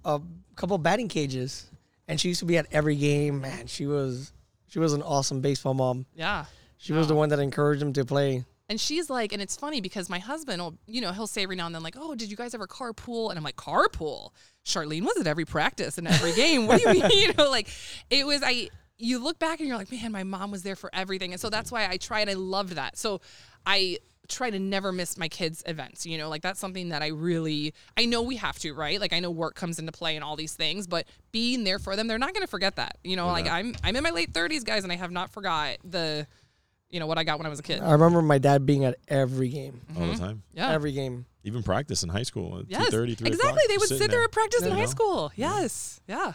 a couple batting cages, and she used to be at every game. Man, she was She was an awesome baseball mom. Yeah. She was the one that encouraged him to play. And she's like, and it's funny because my husband will, you know, he'll say every now and then, like, oh, did you guys ever carpool? And I'm like, carpool? Charlene was at every practice and every game. What do you mean? You know, like, it was, you look back and you're like, man, my mom was there for everything. And so that's why I tried. I loved that. So I try to never miss my kids' events, you know, like that's something that I know we have to, right? Like I know work comes into play and all these things, but being there for them, they're not going to forget that. You know, like I'm in my late 30s, guys, and I have not forgot the, you know, what I got when I was a kid. I remember my dad being at every game. Mm-hmm. All the time. Yeah. Every game. Even practice in high school at 2:30, 3 o'clock. Exactly. They would sit there at practice in high school. Yes. Yeah.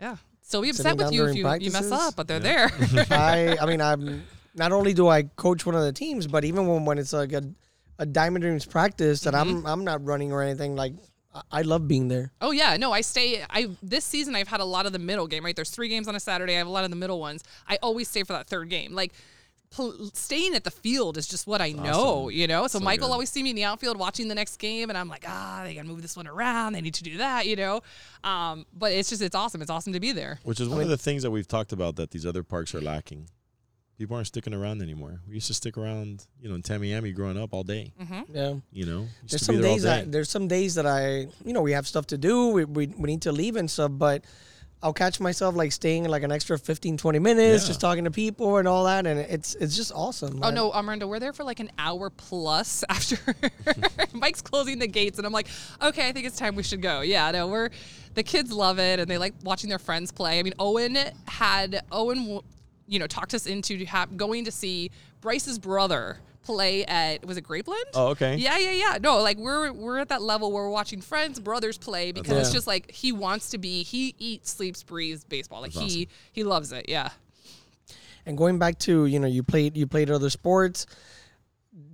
Yeah. So be upset with you if you mess up, but they're there. I mean, not only do I coach one of the teams, but even when it's like a Diamond Dreams practice that I'm not running or anything, like I love being there. Oh yeah, no, this season I've had a lot of the middle game, right? There's 3 games on a Saturday. I have a lot of the middle ones. I always stay for that third game. Like staying at the field is just what I know, awesome. You know? So Michael always see me in the outfield watching the next game, and I'm like, they got to move this one around. They need to do that, you know? But it's just, it's awesome. It's awesome to be there. Which is one of the things that we've talked about that these other parks are lacking. People aren't sticking around anymore. We used to stick around, you know, in Tamiami growing up all day. Mm-hmm. Yeah. You know, there's some days that I, you know, we have stuff to do. We need to leave and stuff, but I'll catch myself like staying like an extra 15, 20 minutes, just talking to people and all that. And it's just awesome. Oh, no, Armando, we're there for like an hour plus after Mike's closing the gates. And I'm like, okay, I think it's time we should go. Yeah, no, the kids love it. And they like watching their friends play. I mean, Owen, you know, talked us into going to see Bryce's brother play at, was it Grapeland? Oh, okay. Yeah. No, like we're at that level where we're watching friends, brothers play because it's just like he wants to be, he eats, sleeps, breathes baseball. Like he loves it, yeah. And going back to, you know, you played other sports.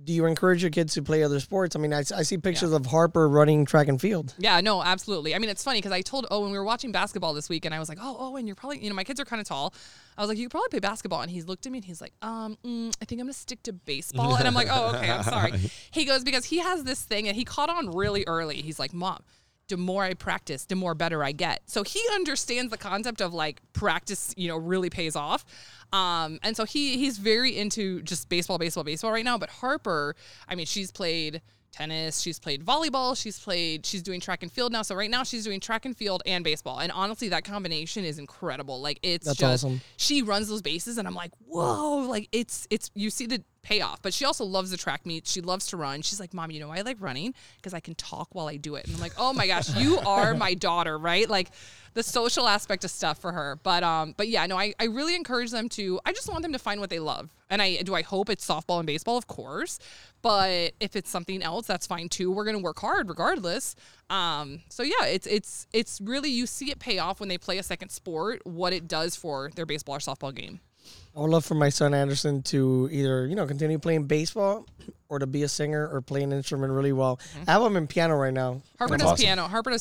Do you encourage your kids to play other sports? I mean, I see pictures of Harper running track and field. Yeah, no, absolutely. I mean, it's funny because I told Owen, we were watching basketball this week, and I was like, oh, Owen, you're probably, you know, my kids are kind of tall. I was like, you could probably play basketball. And he looked at me, and he's like, I think I'm going to stick to baseball. And I'm like, oh, okay, I'm sorry. He goes, because he has this thing, and he caught on really early. He's like, Mom, the more I practice, the more better I get. So he understands the concept of like practice, you know, really pays off. And so he's very into just baseball right now. But Harper, I mean, she's played tennis, she's played volleyball, she's doing track and field now. So right now she's doing track and field and baseball. And honestly, that combination is incredible. Like that's just awesome. She runs those bases and I'm like, whoa, like it's you see the payoff. But she also loves the track meet. She loves to run. She's like, Mom, you know, I like running because I can talk while I do it. And I'm like, oh my gosh, you are my daughter, right? Like the social aspect of stuff for her. But yeah, no, I really encourage them to, I just want them to find what they love. And I hope it's softball and baseball, of course. But if it's something else, that's fine too. We're going to work hard regardless. So yeah, it's really, you see it pay off when they play a second sport, what it does for their baseball or softball game. I would love for my son Anderson to either, you know, continue playing baseball or to be a singer or play an instrument really well. Mm-hmm. I have him in piano right now. Harper does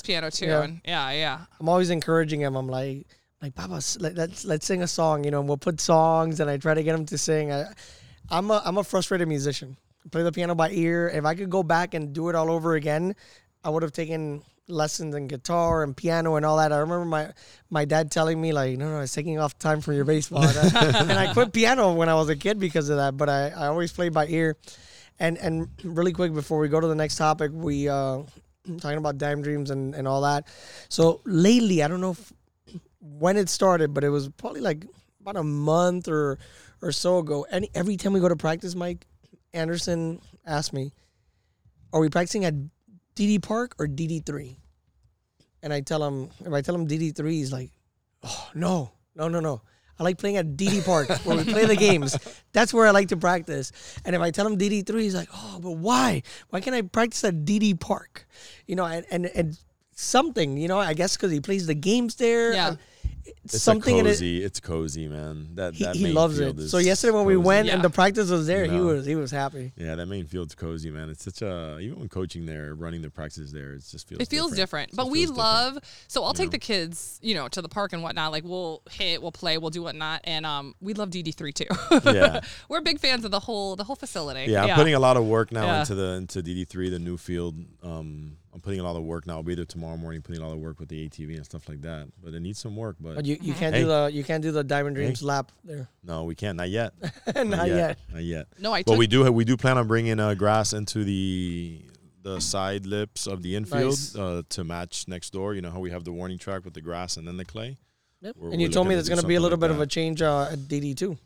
piano too. Yeah. And yeah. I'm always encouraging him. I'm like Papa, let's sing a song, you know, and we'll put songs and I try to get him to sing. I'm a frustrated musician. I play the piano by ear. If I could go back and do it all over again, I would have taken lessons in guitar and piano and all that. I remember my dad telling me like, no, it's taking off time from your baseball. And I quit piano when I was a kid because of that, but I always played by ear. And really quick before we go to the next topic, we talking about Diamond Dreams and all that. So lately, I don't know when it started, but it was probably like about a month or so ago. And every time we go to practice, Mike Anderson asked me, are we practicing at DD Park or DD3? And I tell him, if I tell him DD3, he's like, oh, no. I like playing at DD Park where we play the games. That's where I like to practice. And if I tell him DD3, he's like, oh, but why? Why can't I practice at DD Park? You know, and something, you know, I guess because he plays the games there. Yeah. It's something cozy. It's cozy, man. That he loves it. So yesterday when we went and the practice was there, he was happy. Yeah, that main field's cozy, man. It's such a, even when coaching there, running the practices there, it just feels. It feels different. But we love. So I'll take the kids, you know, to the park and whatnot. Like we'll hit, we'll play, we'll do whatnot, and we love DD3 too. Yeah, we're big fans of the whole facility. Yeah, I'm putting a lot of work now into DD3, the new field. I'm putting in all the work now. I'll be there tomorrow morning putting in all the work with the ATV and stuff like that. But it needs some work. But you can't do the Diamond Dreams lap there. No, we can't. Not yet. Not yet. No, but we do plan on bringing grass into the side lips of the infield to match next door. You know how we have the warning track with the grass and then the clay. Yep. And you told me there's going to be a little bit of a change at DD too.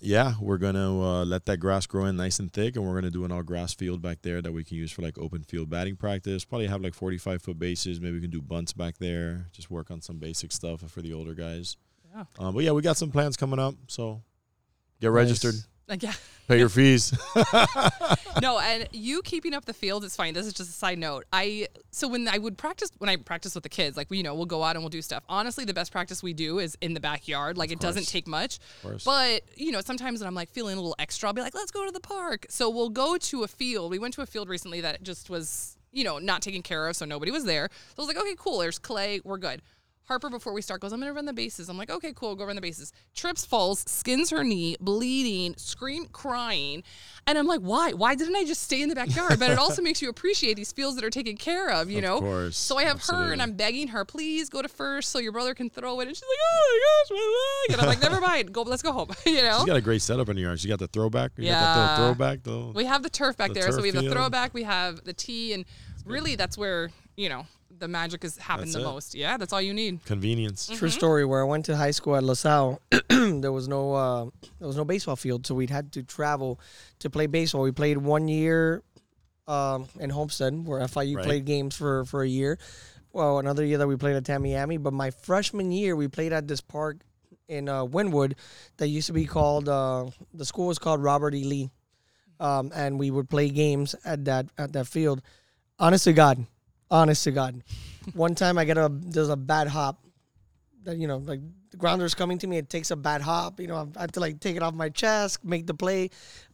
Yeah, we're going to let that grass grow in nice and thick, and we're going to do an all-grass field back there that we can use for, like, open field batting practice. Probably have, like, 45-foot bases. Maybe we can do bunts back there, just work on some basic stuff for the older guys. Yeah. But, yeah, we got some plans coming up, so get registered. Yeah. Pay your fees. No, and you keeping up the field is fine. This is just a side note. So when I practice with the kids, like, we'll go out and we'll do stuff. Honestly, the best practice we do is in the backyard. Like, it doesn't take much. But, sometimes when I'm, like, feeling a little extra, I'll be like, let's go to the park. So we'll go to a field. We went to a field recently that just was, not taken care of, so nobody was there. So I was like, okay, cool. There's clay. We're good. Harper, before we start, goes, I'm going to run the bases. I'm like, okay, cool, go run the bases. Trips, falls, skins her knee, bleeding, crying. And I'm like, why? Why didn't I just stay in the backyard? But it also makes you appreciate these fields that are taken care of, you know? Of course. So I have her, and I'm begging her, please go to first so your brother can throw it. And she's like, oh, my gosh, my leg. And I'm like, never mind. Let's go home, She's got a great setup in the yard. She got the throwback. You got the throwback, though. We have the turf back there. So we have the throwback. We have the tee. And really, that's where, the magic has happened the most. Yeah, that's all you need. Convenience. Mm-hmm. True story. Where I went to high school at LaSalle, there was no baseball field, so we'd had to travel to play baseball. We played 1 year in Homestead, where FIU played games for a year. Well, another year that we played at Tamiami, but my freshman year we played at this park in Wynwood that used to be called the school was called Robert E. Lee, and we would play games at that field. Honest to God. One time I there's a bad hop that, like the grounder's coming to me. It takes a bad hop. I have to take it off my chest, make the play.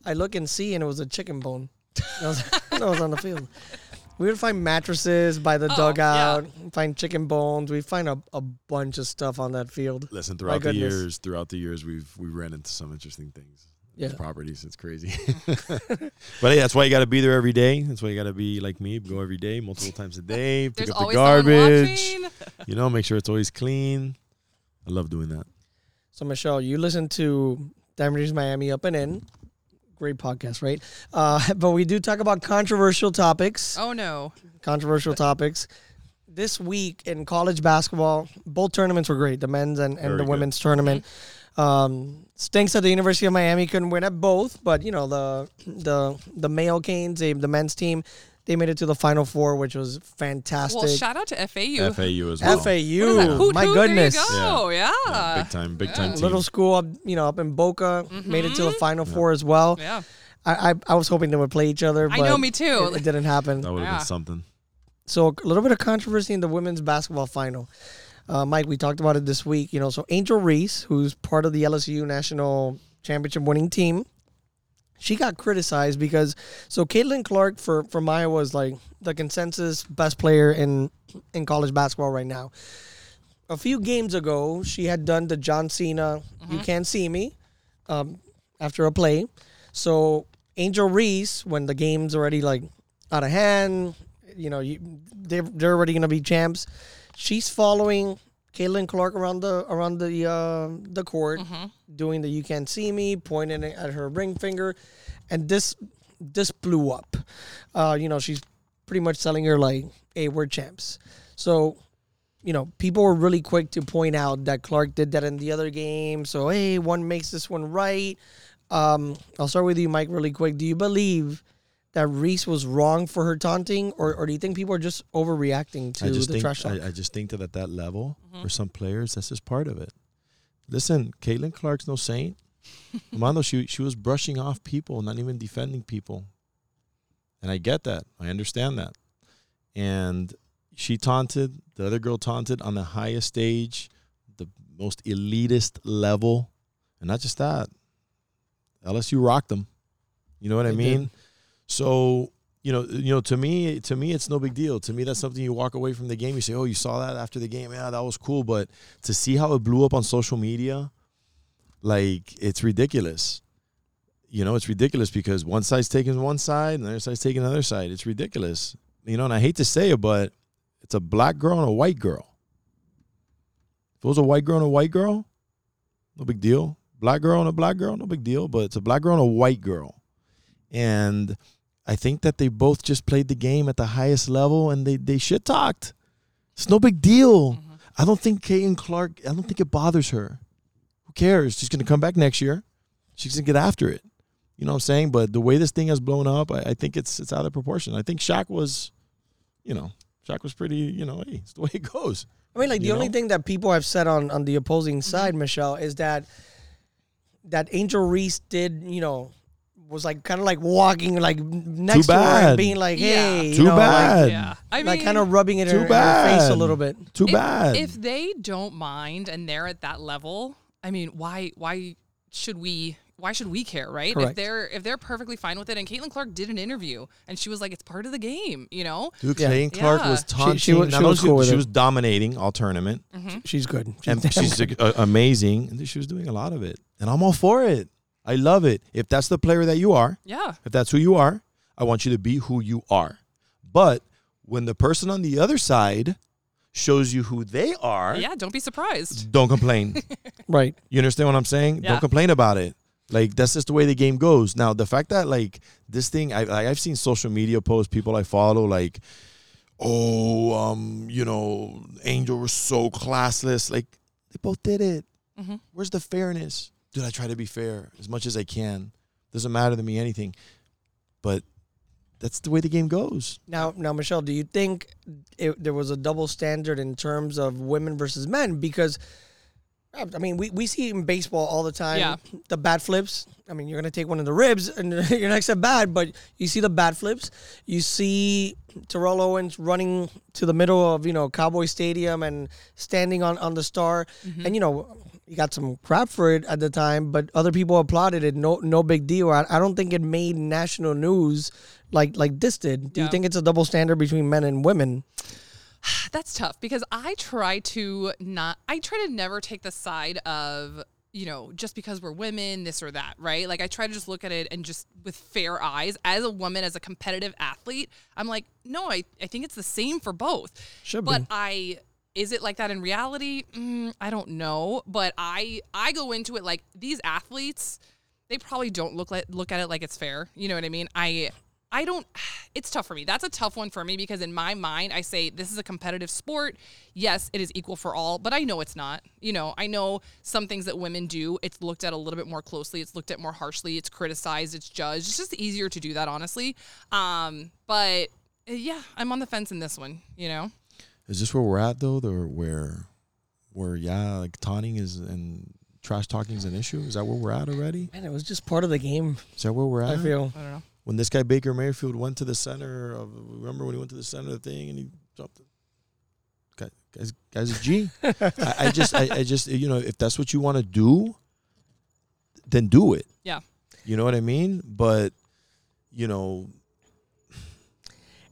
I look and see, and it was a chicken bone. I was on the field. We would find mattresses by the dugout, find chicken bones. We find a bunch of stuff on that field. Listen, throughout the years, we ran into some interesting things. Yeah. Properties, it's crazy. But hey, that's why you got to be there every day. That's why you got to be like me, go every day, multiple times a day, pick up the garbage, make sure it's always clean. I love doing that. So, Michelle, you listen to Diamond Dreams Miami Up and In. Great podcast, right? But we do talk about controversial topics. Oh, no. Controversial topics. This week in college basketball, both tournaments were great, the men's and the women's tournament. Mm-hmm. Stinks that the University of Miami couldn't win at both, but the Mayo Canes, the men's team, they made it to the Final Four, which was fantastic. Well, shout out to FAU. FAU as well. FAU, my goodness. There you go. Yeah. Big time team. Little school up in Boca, made it to the Final Four as well. Yeah. I was hoping they would play each other, but I know, me too. It didn't happen. That would have been something. So a little bit of controversy in the women's basketball final. Mike, we talked about it this week. So Angel Reese, who's part of the LSU national championship winning team, she got criticized because Caitlin Clark from Iowa is like the consensus best player in college basketball right now. A few games ago, she had done the John Cena "You Can't See Me" after a play. So Angel Reese, when the game's already like out of hand, they're already gonna be champs. She's following Caitlin Clark around the court, doing the "You Can't See Me," pointing at her ring finger, and this blew up. She's pretty much telling her like, "Hey, we're champs." So, people were really quick to point out that Clark did that in the other game. So, hey, one makes this one right. I'll start with you, Mike, really quick. Do you believe that Reese was wrong for her taunting, or do you think people are just overreacting to trash talk? I just think that at that level, for some players, that's just part of it. Listen, Caitlin Clark's no saint. Armando, she was brushing off people, not even defending people. And I get that. I understand that. And she taunted, the other girl taunted on the highest stage, the most elitist level. And not just that. LSU rocked them. You know what I mean? Did. So, to me, it's no big deal. To me, that's something you walk away from the game. You say, oh, you saw that after the game. Yeah, that was cool. But to see how it blew up on social media, like, it's ridiculous. It's ridiculous because one side's taking one side and the other side's taking the other side. It's ridiculous. you know, and I hate to say it, but it's a black girl and a white girl. If it was a white girl and a white girl, no big deal. Black girl and a black girl, no big deal. But it's a black girl and a white girl. And I think that they both just played the game at the highest level, and they shit talked. It's no big deal. Mm-hmm. I don't think Caitlin Clark, I don't think it bothers her. Who cares? She's going to come back next year. She's going to get after it. You know what I'm saying? But the way this thing has blown up, I think it's out of proportion. I think Shaq was, you know, Shaq was pretty, you know, hey, it's the way it goes. I mean, like, the only thing that people have said on the opposing side, Michelle, is that Angel Reese did, you know, was like kind of like walking like next to her and being like, hey, you know, like, I mean, kind of rubbing it in her face a little bit. Too bad. If they don't mind and they're at that level, I mean, why should we care, right? Correct. If they're perfectly fine with it. And Caitlin Clark did an interview, and she was like, it's part of the game, you know? Dude, Caitlin Clark was taunting. She was dominating all tournament. Mm-hmm. She's good. She's amazing. And she was doing a lot of it. And I'm all for it. I love it. If that's the player that you are, if that's who you are, I want you to be who you are. But when the person on the other side shows you who they are. Yeah, don't be surprised. Don't complain. Right. You understand what I'm saying? Yeah. Don't complain about it. Like, that's just the way the game goes. Now, the fact that, like, this thing, I've seen social media posts, people I follow, like, you know, Angel was so classless. Like, they both did it. Mm-hmm. Where's the fairness? Dude, I try to be fair as much as I can. Doesn't matter to me anything. But that's the way the game goes. Now, Michelle, do you think there was a double standard in terms of women versus men? Because, I mean, we see in baseball all the time, the bat flips. I mean, you're going to take one of the ribs, and you're not except bad, but you see the bat flips. You see Terrell Owens running to the middle of, you know, Cowboy Stadium and standing on the star. Mm-hmm. And, you know, you got some crap for it at the time, but other people applauded it. No big deal. I don't think it made national news like this did. Do you think it's a double standard between men and women? That's tough, because I try to never take the side of, you know, just because we're women, this or that, right? Like, I try to just look at it and just with fair eyes. As a woman, as a competitive athlete, I'm like, no, I think it's the same for both. Is it like that in reality? I don't know. But I go into it like, these athletes, they probably don't look at it like it's fair. You know what I mean? I don't, it's tough for me. That's a tough one for me, because in my mind, I say this is a competitive sport. Yes, it is equal for all, but I know it's not. You know, I know some things that women do, it's looked at a little bit more closely. It's looked at more harshly. It's criticized. It's judged. It's just easier to do that, honestly. But yeah, I'm on the fence in this one, you know? Is this where we're at, though, where like taunting is and trash talking is an issue? Is that where we're at already? Man, it was just part of the game. Is that where we're at? I don't know. When this guy Baker Mayfield went to the center of, remember when he went to the center of the thing and he dropped it? Guy's a G. I just, you know, if that's what you want to do, then do it. Yeah. You know what I mean? But, you know.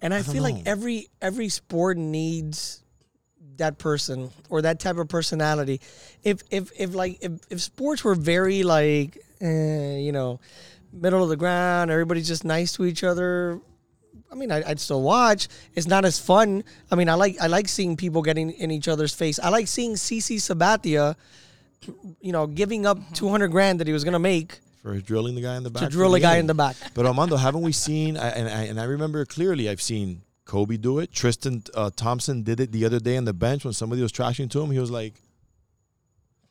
And I feel like every sport needs that person or that type of personality. If sports were very like, you know, middle of the ground, everybody's just nice to each other, I mean, I'd still watch. It's not as fun. I mean, I like seeing people getting in each other's face. I like seeing CeCe Sabathia, you know, giving up $200,000 that he was going to make for drilling the guy in the back. But Armando, haven't we seen, and I remember clearly, I've seen Kobe do it. Tristan Thompson did it the other day on the bench when somebody was trashing to him. He was like,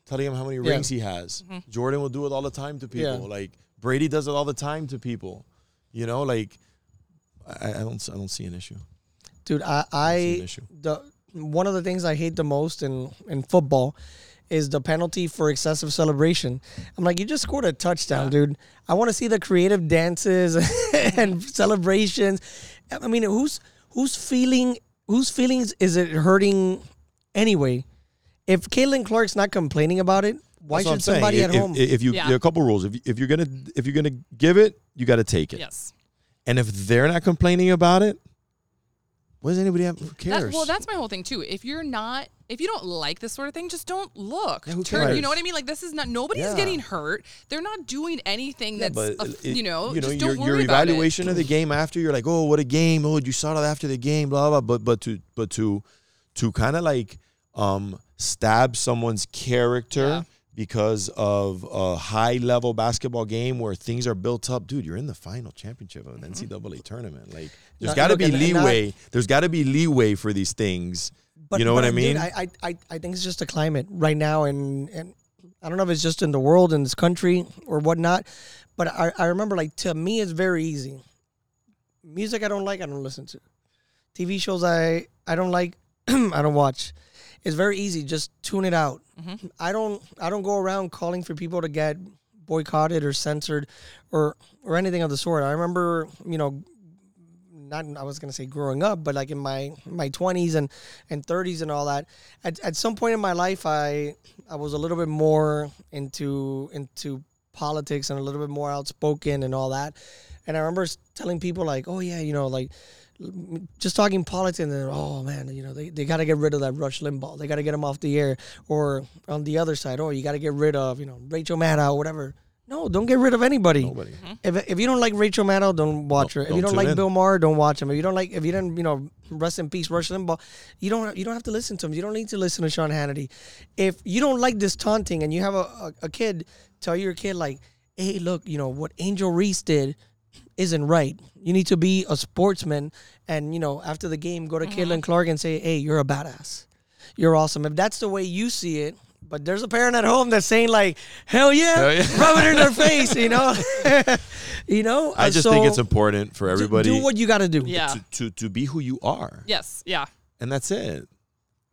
telling him how many rings he has. Mm-hmm. Jordan will do it all the time to people. Yeah. Like, Brady does it all the time to people. You know, like, I don't see an issue. Dude, one of the things I hate the most in football is the penalty for excessive celebration. I'm like, you just scored a touchdown, dude. I want to see the creative dances and celebrations. I mean, whose feelings is it hurting anyway? If Caitlin Clark's not complaining about it, why should somebody at home? There are a couple rules. If you're gonna give it, you got to take it. Yes. And if they're not complaining about it, What does anybody have? Who cares? That's my whole thing too. If you don't like this sort of thing, just don't look. Yeah, who cares? You know what I mean? Like, this is not, nobody's getting hurt. They're not doing anything just don't worry about it. Your evaluation of the game after, you're like, oh, what a game. Oh, you saw it after the game, blah, blah, blah. But to kind of like stab someone's character because of a high-level basketball game where things are built up. Dude, you're in the final championship of an NCAA tournament. Like, there's got to be leeway. There's got to be leeway for these things. But, you know what I mean? I think it's just the climate right now, and I don't know if it's just in the world, in this country, or whatnot. But I remember, like, to me, it's very easy. Music I don't like, I don't listen to. TV shows I don't like, I don't watch. It's very easy. Just tune it out. Mm-hmm. I don't go around calling for people to get boycotted or censored or anything of the sort. I remember, I was going to say growing up, but like in my 20s and 30s and all that, at some point in my life, I was a little bit more into politics and a little bit more outspoken and all that. And I remember telling people like, oh yeah, like, just talking politics, and then, oh man, they got to get rid of that Rush Limbaugh. They got to get him off the air. Or on the other side, oh, you got to get rid of, Rachel Maddow, whatever. No, don't get rid of anybody. Nobody. Mm-hmm. If you don't like Rachel Maddow, don't watch her. If you don't like Bill Maher, don't watch him. If you didn't, rest in peace, Rush Limbaugh. You don't have to listen to him. You don't need to listen to Sean Hannity. If you don't like this taunting, and you have a kid, tell your kid like, hey, look, what Angel Reese did isn't right. You need to be a sportsman, and after the game, go to Caitlin Clark and say, hey, you're a badass, you're awesome. If that's the way you see it. But there's a parent at home that's saying like, hell yeah, rub it in their face, I just think it's important for everybody. Do what you got to do. Yeah. To be who you are. Yes. Yeah. And that's it.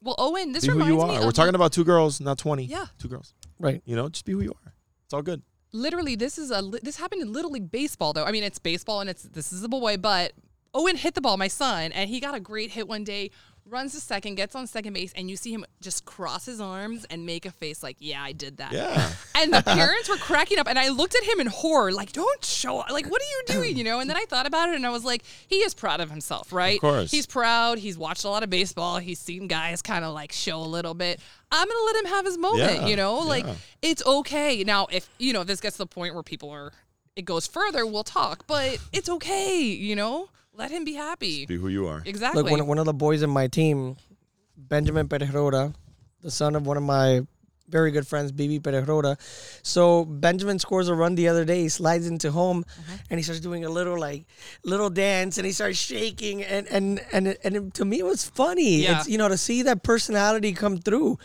Well, Owen, this reminds me. Be who you are. We're talking about 2 girls, not 20. Yeah. 2 girls. Right. Just be who you are. It's all good. Literally, this happened in Little League Baseball, though. I mean, it's baseball, and this is a boy, but Owen hit the ball, my son, and he got a great hit one day, runs to second, gets on second base, and you see him just cross his arms and make a face like, yeah, I did that. Yeah. And the parents were cracking up, and I looked at him in horror, like, don't show up. Like, what are you doing, And then I thought about it, and I was like, he is proud of himself, right? Of course. He's proud. He's watched a lot of baseball. He's seen guys kind of, like, show a little bit. I'm going to let him have his moment, Like, it's okay. Now, if, this gets to the point where it goes further, we'll talk, but it's okay, Let him be happy. Just be who you are. Exactly. Look, one of the boys in my team, Benjamin Perejrota, the son of one of my very good friends, BB Perejrota. So Benjamin scores a run the other day. He slides into home, and he starts doing a little dance, and he starts shaking. And to me, it was funny. Yeah. It's, to see that personality come through,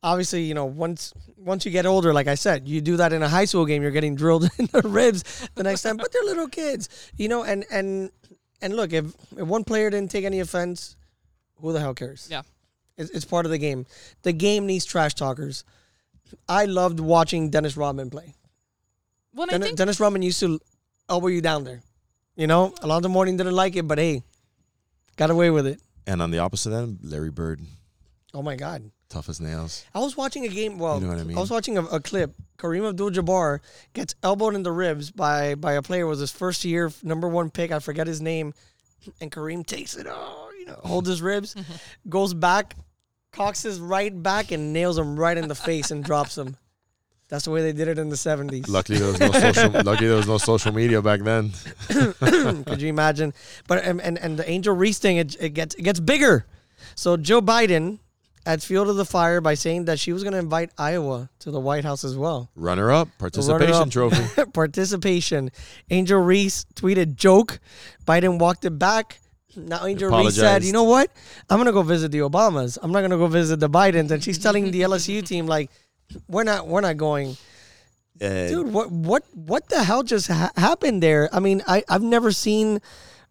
Obviously, once you get older, like I said, you do that in a high school game, you're getting drilled in the ribs the next time. But they're little kids, And look, if one player didn't take any offense, who the hell cares? Yeah, it's part of the game. The game needs trash talkers. I loved watching Dennis Rodman play. Well, Dennis Rodman used to elbow you down there. Alonzo Mourning didn't like it, but hey, got away with it. And on the opposite end, Larry Bird. Oh my God. Tough as nails. I was watching a game. Well, you know what I mean? I was watching a clip. Kareem Abdul-Jabbar gets elbowed in the ribs by a player. It was his first year, number 1 pick. I forget his name. And Kareem takes it. Oh, holds his ribs, goes back, cocks his right back, and nails him right in the face and drops him. That's the way they did it in the 70s. Luckily, there was no social media back then. Could you imagine? But and the Angel Reese thing, it gets bigger. So Joe Biden adds fuel to the fire by saying that she was going to invite Iowa to the White House as well. Runner-up, participation trophy. Participation. Angel Reese tweeted, joke. Biden walked it back. Now Angel Reese said, you know what? I'm going to go visit the Obamas. I'm not going to go visit the Bidens. And she's telling the LSU team, like, we're not going. Dude, what the hell just happened there? I mean, I've never seen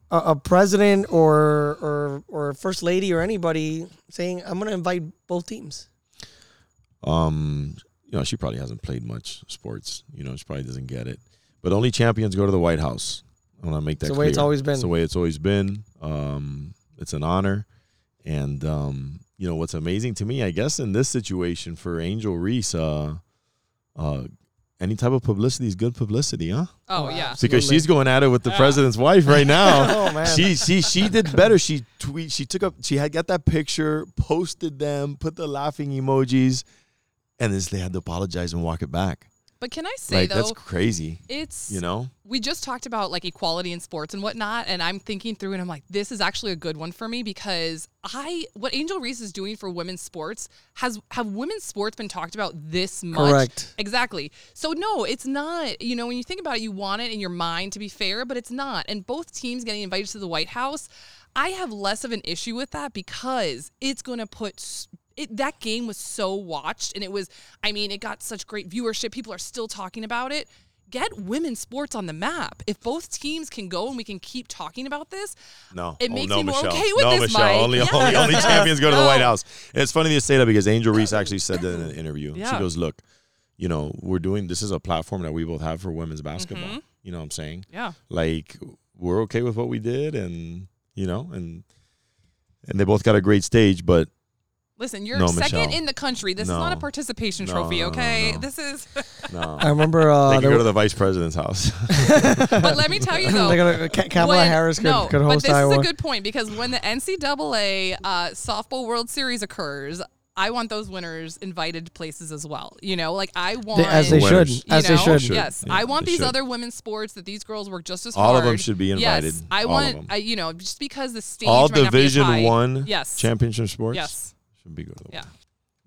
a president or first lady or anybody saying, I'm going to invite both teams. She probably hasn't played much sports. She probably doesn't get it. But only champions go to the White House. I want to make that clear. It's the way it's always been. It's the way it's always been. It's an honor. And, what's amazing to me, I guess, in this situation for Angel Reese, Any type of publicity is good publicity, huh? Oh, yeah. Because absolutely. She's going at it with the president's wife right now. Oh, man. She did better. She got that picture, posted them, put the laughing emojis, and then they had to apologize and walk it back. But can I say, though, that's crazy. It's, you know, we just talked about like equality in sports and whatnot. And I'm thinking through and I'm like, this is actually a good one for me because what Angel Reese is doing for women's sports have women's sports been talked about this much? Correct. Exactly. So no, it's not, you know, when you think about it, you want it in your mind to be fair, but it's not. And both teams getting invited to the White House, I have less of an issue with that because it's going to put that game was so watched, and it was, I mean, it got such great viewership. People are still talking about it. Get women's sports on the map. If both teams can go and we can keep talking about this, it makes me more okay with this, Michelle. Mike. Only champions go to the White House. And it's funny to say that because Angel Reese actually said that in an interview. Yeah. She goes, look, you know, this is a platform that we both have for women's basketball. Mm-hmm. You know what I'm saying? Yeah. Like, we're okay with what we did, and, you know, and they both got a great stage, but listen, you're second Michelle. In the country. This is not a participation trophy, okay? No. This is... No. I remember... they could go to the vice president's house. But let me tell you, though... Kamala Harris could host Iowa. But this is a good point, because when the NCAA Softball World Series occurs, I want those winners invited places as well. You know, like I want... As they should. Yes. Yeah, I want these other women's sports that these girls work just as hard. All of them should be invited. Yes. I want, you know, just because the stage... All Division I championship sports? Yes. Be good. Yeah,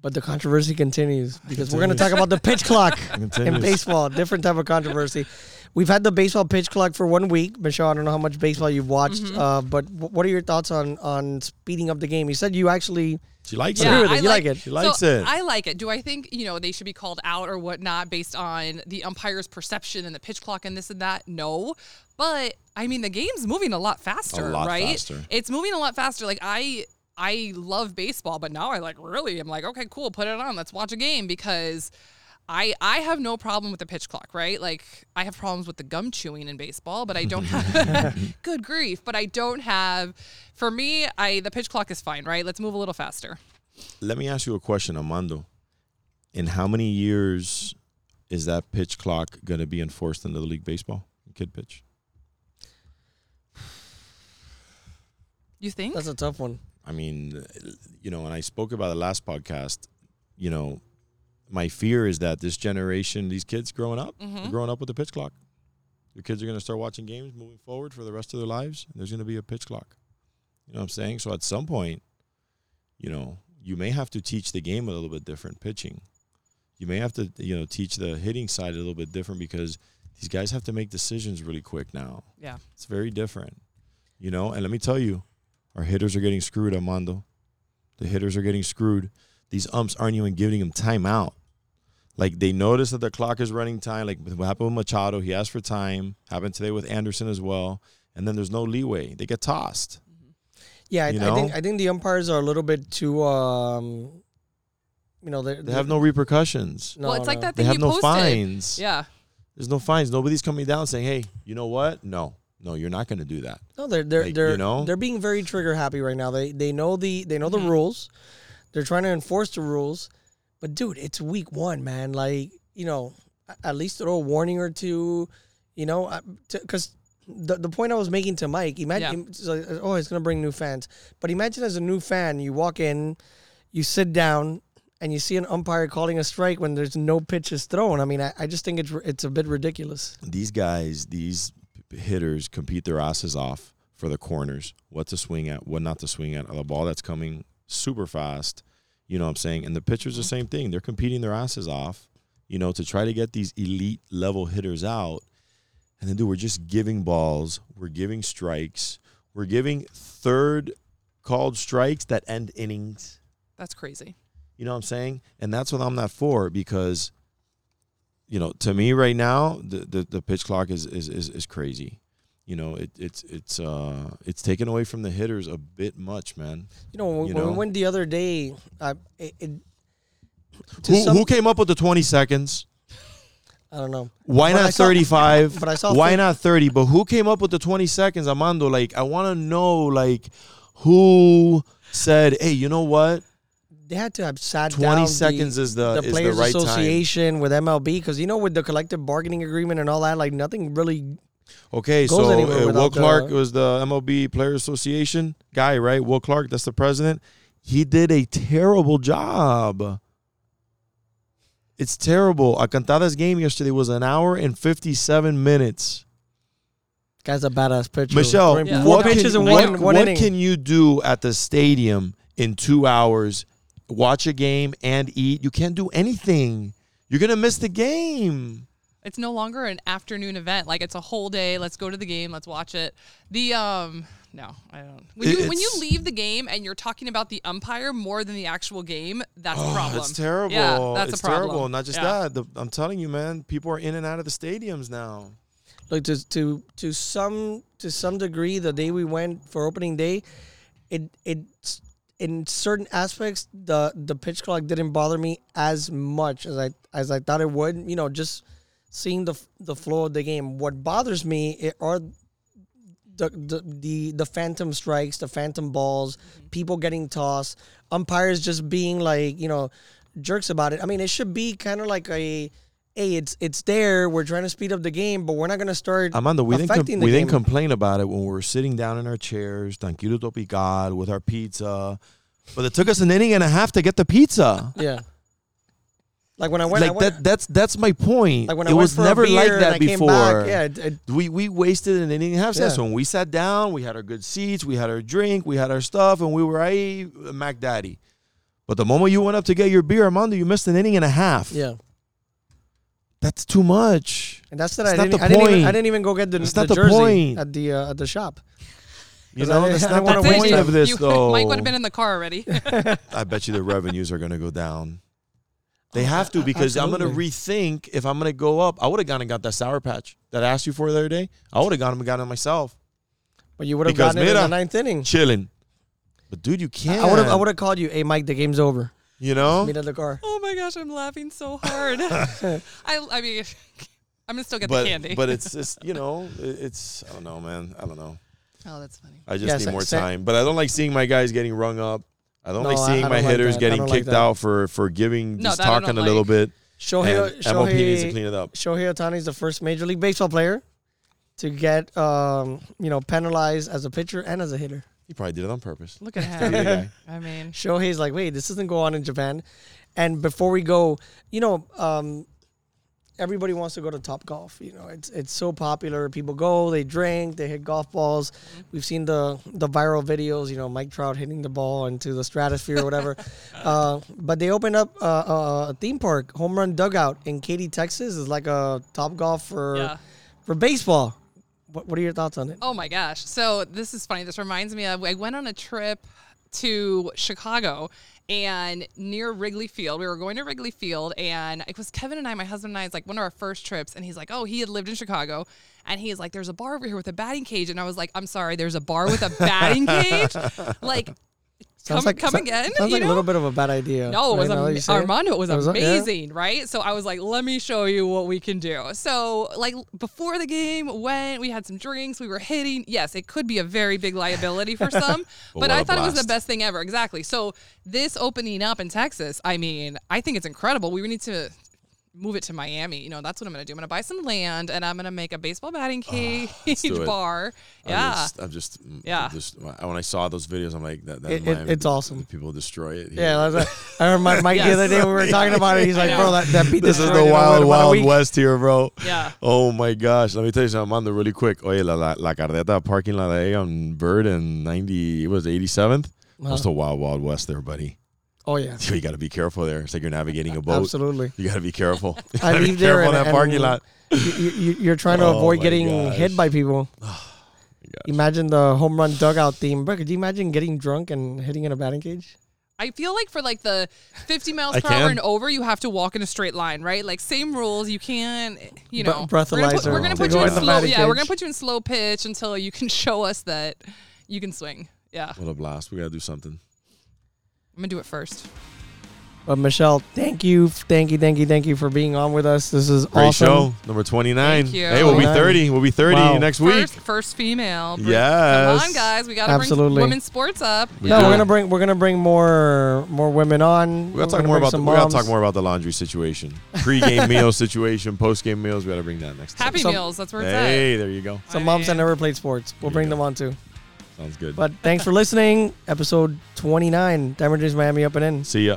but the controversy continues because we're going to talk about the pitch clock in baseball. Different type of controversy. We've had the baseball pitch clock for 1 week. Michelle, I don't know how much baseball you've watched, but what are your thoughts on speeding up the game? You said you actually she likes it. I like it. Do I think they should be called out or whatnot based on the umpire's perception and the pitch clock and this and that? No, but I mean the game's moving a lot faster, right? It's moving a lot faster. Like I love baseball, but now I'm like, okay, cool, put it on. Let's watch a game because I have no problem with the pitch clock, right? Like I have problems with the gum chewing in baseball, but I don't have good grief. But I don't have for me, the pitch clock is fine, right? Let's move a little faster. Let me ask you a question, Armando. In how many years is that pitch clock gonna be enforced in the league baseball? Kid pitch. You think? That's a tough one. I mean, you know, and I spoke about the last podcast, you know, my fear is that this generation, these kids growing up, they're growing up with the pitch clock. Your kids are going to start watching games moving forward for the rest of their lives. And there's going to be a pitch clock. You know what I'm saying? So at some point, you know, you may have to teach the game a little bit different, pitching. You may have to, you know, teach the hitting side a little bit different because these guys have to make decisions really quick now. Yeah. It's very different, you know, and let me tell you. Our hitters are getting screwed, Armando. The hitters are getting screwed. These umps aren't even giving them time out. Like, they notice that the clock is running time. Like, what happened with Machado, he asked for time. Happened today with Anderson as well. And then there's no leeway. They get tossed. Yeah, I think the umpires are a little bit too, you know. They have no repercussions. No, well, it's like that thing you posted. They have no fines. Yeah. There's no fines. Nobody's coming down saying, hey, you know what? No, you're not going to do that. No, they're being very trigger happy right now. They know the rules. They're trying to enforce the rules, but dude, it's week one, man. Like, you know, at least throw a warning or two. You know, because the point I was making to Mike, imagine, it's going to bring new fans. But imagine as a new fan, you walk in, you sit down, and you see an umpire calling a strike when there's no pitches thrown. I mean, I just think it's a bit ridiculous. These guys, hitters compete their asses off for the corners, what to swing at, what not to swing at, the ball that's coming super fast, you know what I'm saying? And the pitchers, the same thing. They're competing their asses off, you know, to try to get these elite level hitters out. And then, dude, we're just giving balls. We're giving strikes. We're giving third called strikes that end innings. That's crazy. You know what I'm saying? And that's what I'm not for because – you know, to me right now, the pitch clock is crazy. You know, it's taken away from the hitters a bit much, man. You know, when we went the other day, who came up with the 20 seconds? I don't know. Why not 35? But I saw. Why not 30? But who came up with the 20 seconds, Armando? Like, I want to know, like, who said, hey, you know what? they had to have sat 20 down. 20 seconds is the Players is the right Association time. With MLB, because, you know, with the collective bargaining agreement and all that, like, nothing really. Okay, goes so anywhere Will Clark was the MLB Players Association guy, right? Will Clark, that's the president. He did a terrible job. It's terrible. Alcantara's game yesterday was an hour and 57 minutes. Guy's a badass pitcher. Michelle, yeah. What can you do at the stadium in 2 hours? Watch a game and eat? You can't do anything. You're going to miss the game. It's no longer an afternoon event. Like, it's a whole day. Let's go to the game. Let's watch it. The no, I don't. When you leave the game and you're talking about the umpire more than the actual game, that's a problem. It's terrible. Yeah, it's a problem. Terrible. Not just that. I'm telling you, man. People are in and out of the stadiums now. Look, to some degree, the day we went for opening day, it's in certain aspects the pitch clock didn't bother me as much as I thought it would. You know, just seeing the flow of the game. What bothers me are the phantom strikes, the phantom balls, people getting tossed, umpires just being like, you know, jerks about it. I mean, it should be kind of like a, hey, it's there. We're trying to speed up the game, but we're not going to start Armando, we didn't complain about it when we were sitting down in our chairs, tranquilo topicado, with our pizza. But it took us an inning and a half to get the pizza. Yeah. Like when I went, that's my point. Like when I was never like that before. Back, yeah, we wasted an inning and a half. Yeah. So when we sat down, we had our good seats, we had our drink, we had our stuff, and we were Mac Daddy. But the moment you went up to get your beer, Armando, you missed an inning and a half. Yeah, that's too much. And that's I didn't even go get the jersey point. At the shop. You know, that's not the point of this, though. Mike would have been in the car already. I bet you the revenues are going to go down. They have to, because absolutely. I'm going to rethink if I'm going to go up. I would have gone and got that Sour Patch that I asked you for the other day. I would have gone and gotten it myself. But you would have gotten it in the ninth inning. Chilling. But, dude, you can't. I would have called you, hey, Mike, the game's over. You know? Meet at the car. Oh, my gosh, I'm laughing so hard. I mean, I'm going to still get the candy. But it's just, you know, it's, I don't know, man. I don't know. Oh, that's funny. I just need more time. But I don't like seeing my guys getting rung up. I don't like seeing my hitters getting kicked out for giving, just talking a little bit. MLB needs to clean it up. Shohei Ohtani is the first Major League Baseball player to get penalized as a pitcher and as a hitter. He probably did it on purpose. Look at him. I mean, Shohei's like, wait, this doesn't go on in Japan. And before we go, you know, everybody wants to go to Topgolf. You know, it's so popular. People go, they drink, they hit golf balls. We've seen the viral videos, you know, Mike Trout hitting the ball into the stratosphere or whatever. But they opened up a theme park, Home Run Dugout in Katy, Texas. It's like a Topgolf for baseball. What are your thoughts on it? Oh, my gosh. So this is funny. This reminds me of, I went on a trip to Chicago and near Wrigley Field. We were going to Wrigley Field, and it was Kevin and I, my husband and I, it's like one of our first trips, and he's like, oh, he had lived in Chicago, and he's like, there's a bar over here with a batting cage, and I was like, I'm sorry, there's a bar with a batting cage? Like, come again? Sounds like a little bit of a bad idea. No, it was Armando, it was amazing, right? So I was like, let me show you what we can do. So, like, before the game, we had some drinks, we were hitting. Yes, it could be a very big liability for some, but I thought it was the best thing ever. Exactly. So this opening up in Texas, I mean, I think it's incredible. We need to move it to Miami. You know, that's what I'm going to do. I'm going to buy some land, and I'm going to make a baseball batting cage bar. Yeah. I'm just, when I saw those videos, I'm like, it's awesome. People destroy it. Here. Yeah. I remember Mike the other day, we were talking about it. He's like, bro, that beat this is the wild west here, bro. Yeah. Oh, my gosh. Let me tell you something, Armando, really quick. Oye, la Carreta parking lot on Bird and 87th. That's the wild west there, buddy. Oh, yeah. So you got to be careful there. It's like you're navigating a boat. Absolutely. You got to be careful. I leave there careful in that parking lot. You're trying to avoid getting hit by people. Oh, imagine the Home Run Dugout theme. Bro, could you imagine getting drunk and hitting in a batting cage? I feel like for like the 50 miles per hour and over, you have to walk in a straight line, right? Like same rules. You can't, you know. Breathalyzer. We're going to put you in slow pitch until you can show us that you can swing. Yeah. What a blast. We got to do something. I'm going to do it first. But Michelle, thank you for being on with us. This is great awesome. Show number 29. Thank you. Hey, we'll be 30. We'll be 30 wow. next week. First female. Yes. Come on, guys. We gotta bring women's sports up. No, we're gonna bring more women on. We gotta talk more about the laundry situation, pre-game meal situation, post-game meals. We gotta bring that next time. Happy meals. That's where it's at. Hey, there you go. Some moms that never played sports. We'll bring them on too. Sounds good. But thanks for listening. Episode 29. Diamond Dreams Miami Up and In. See ya.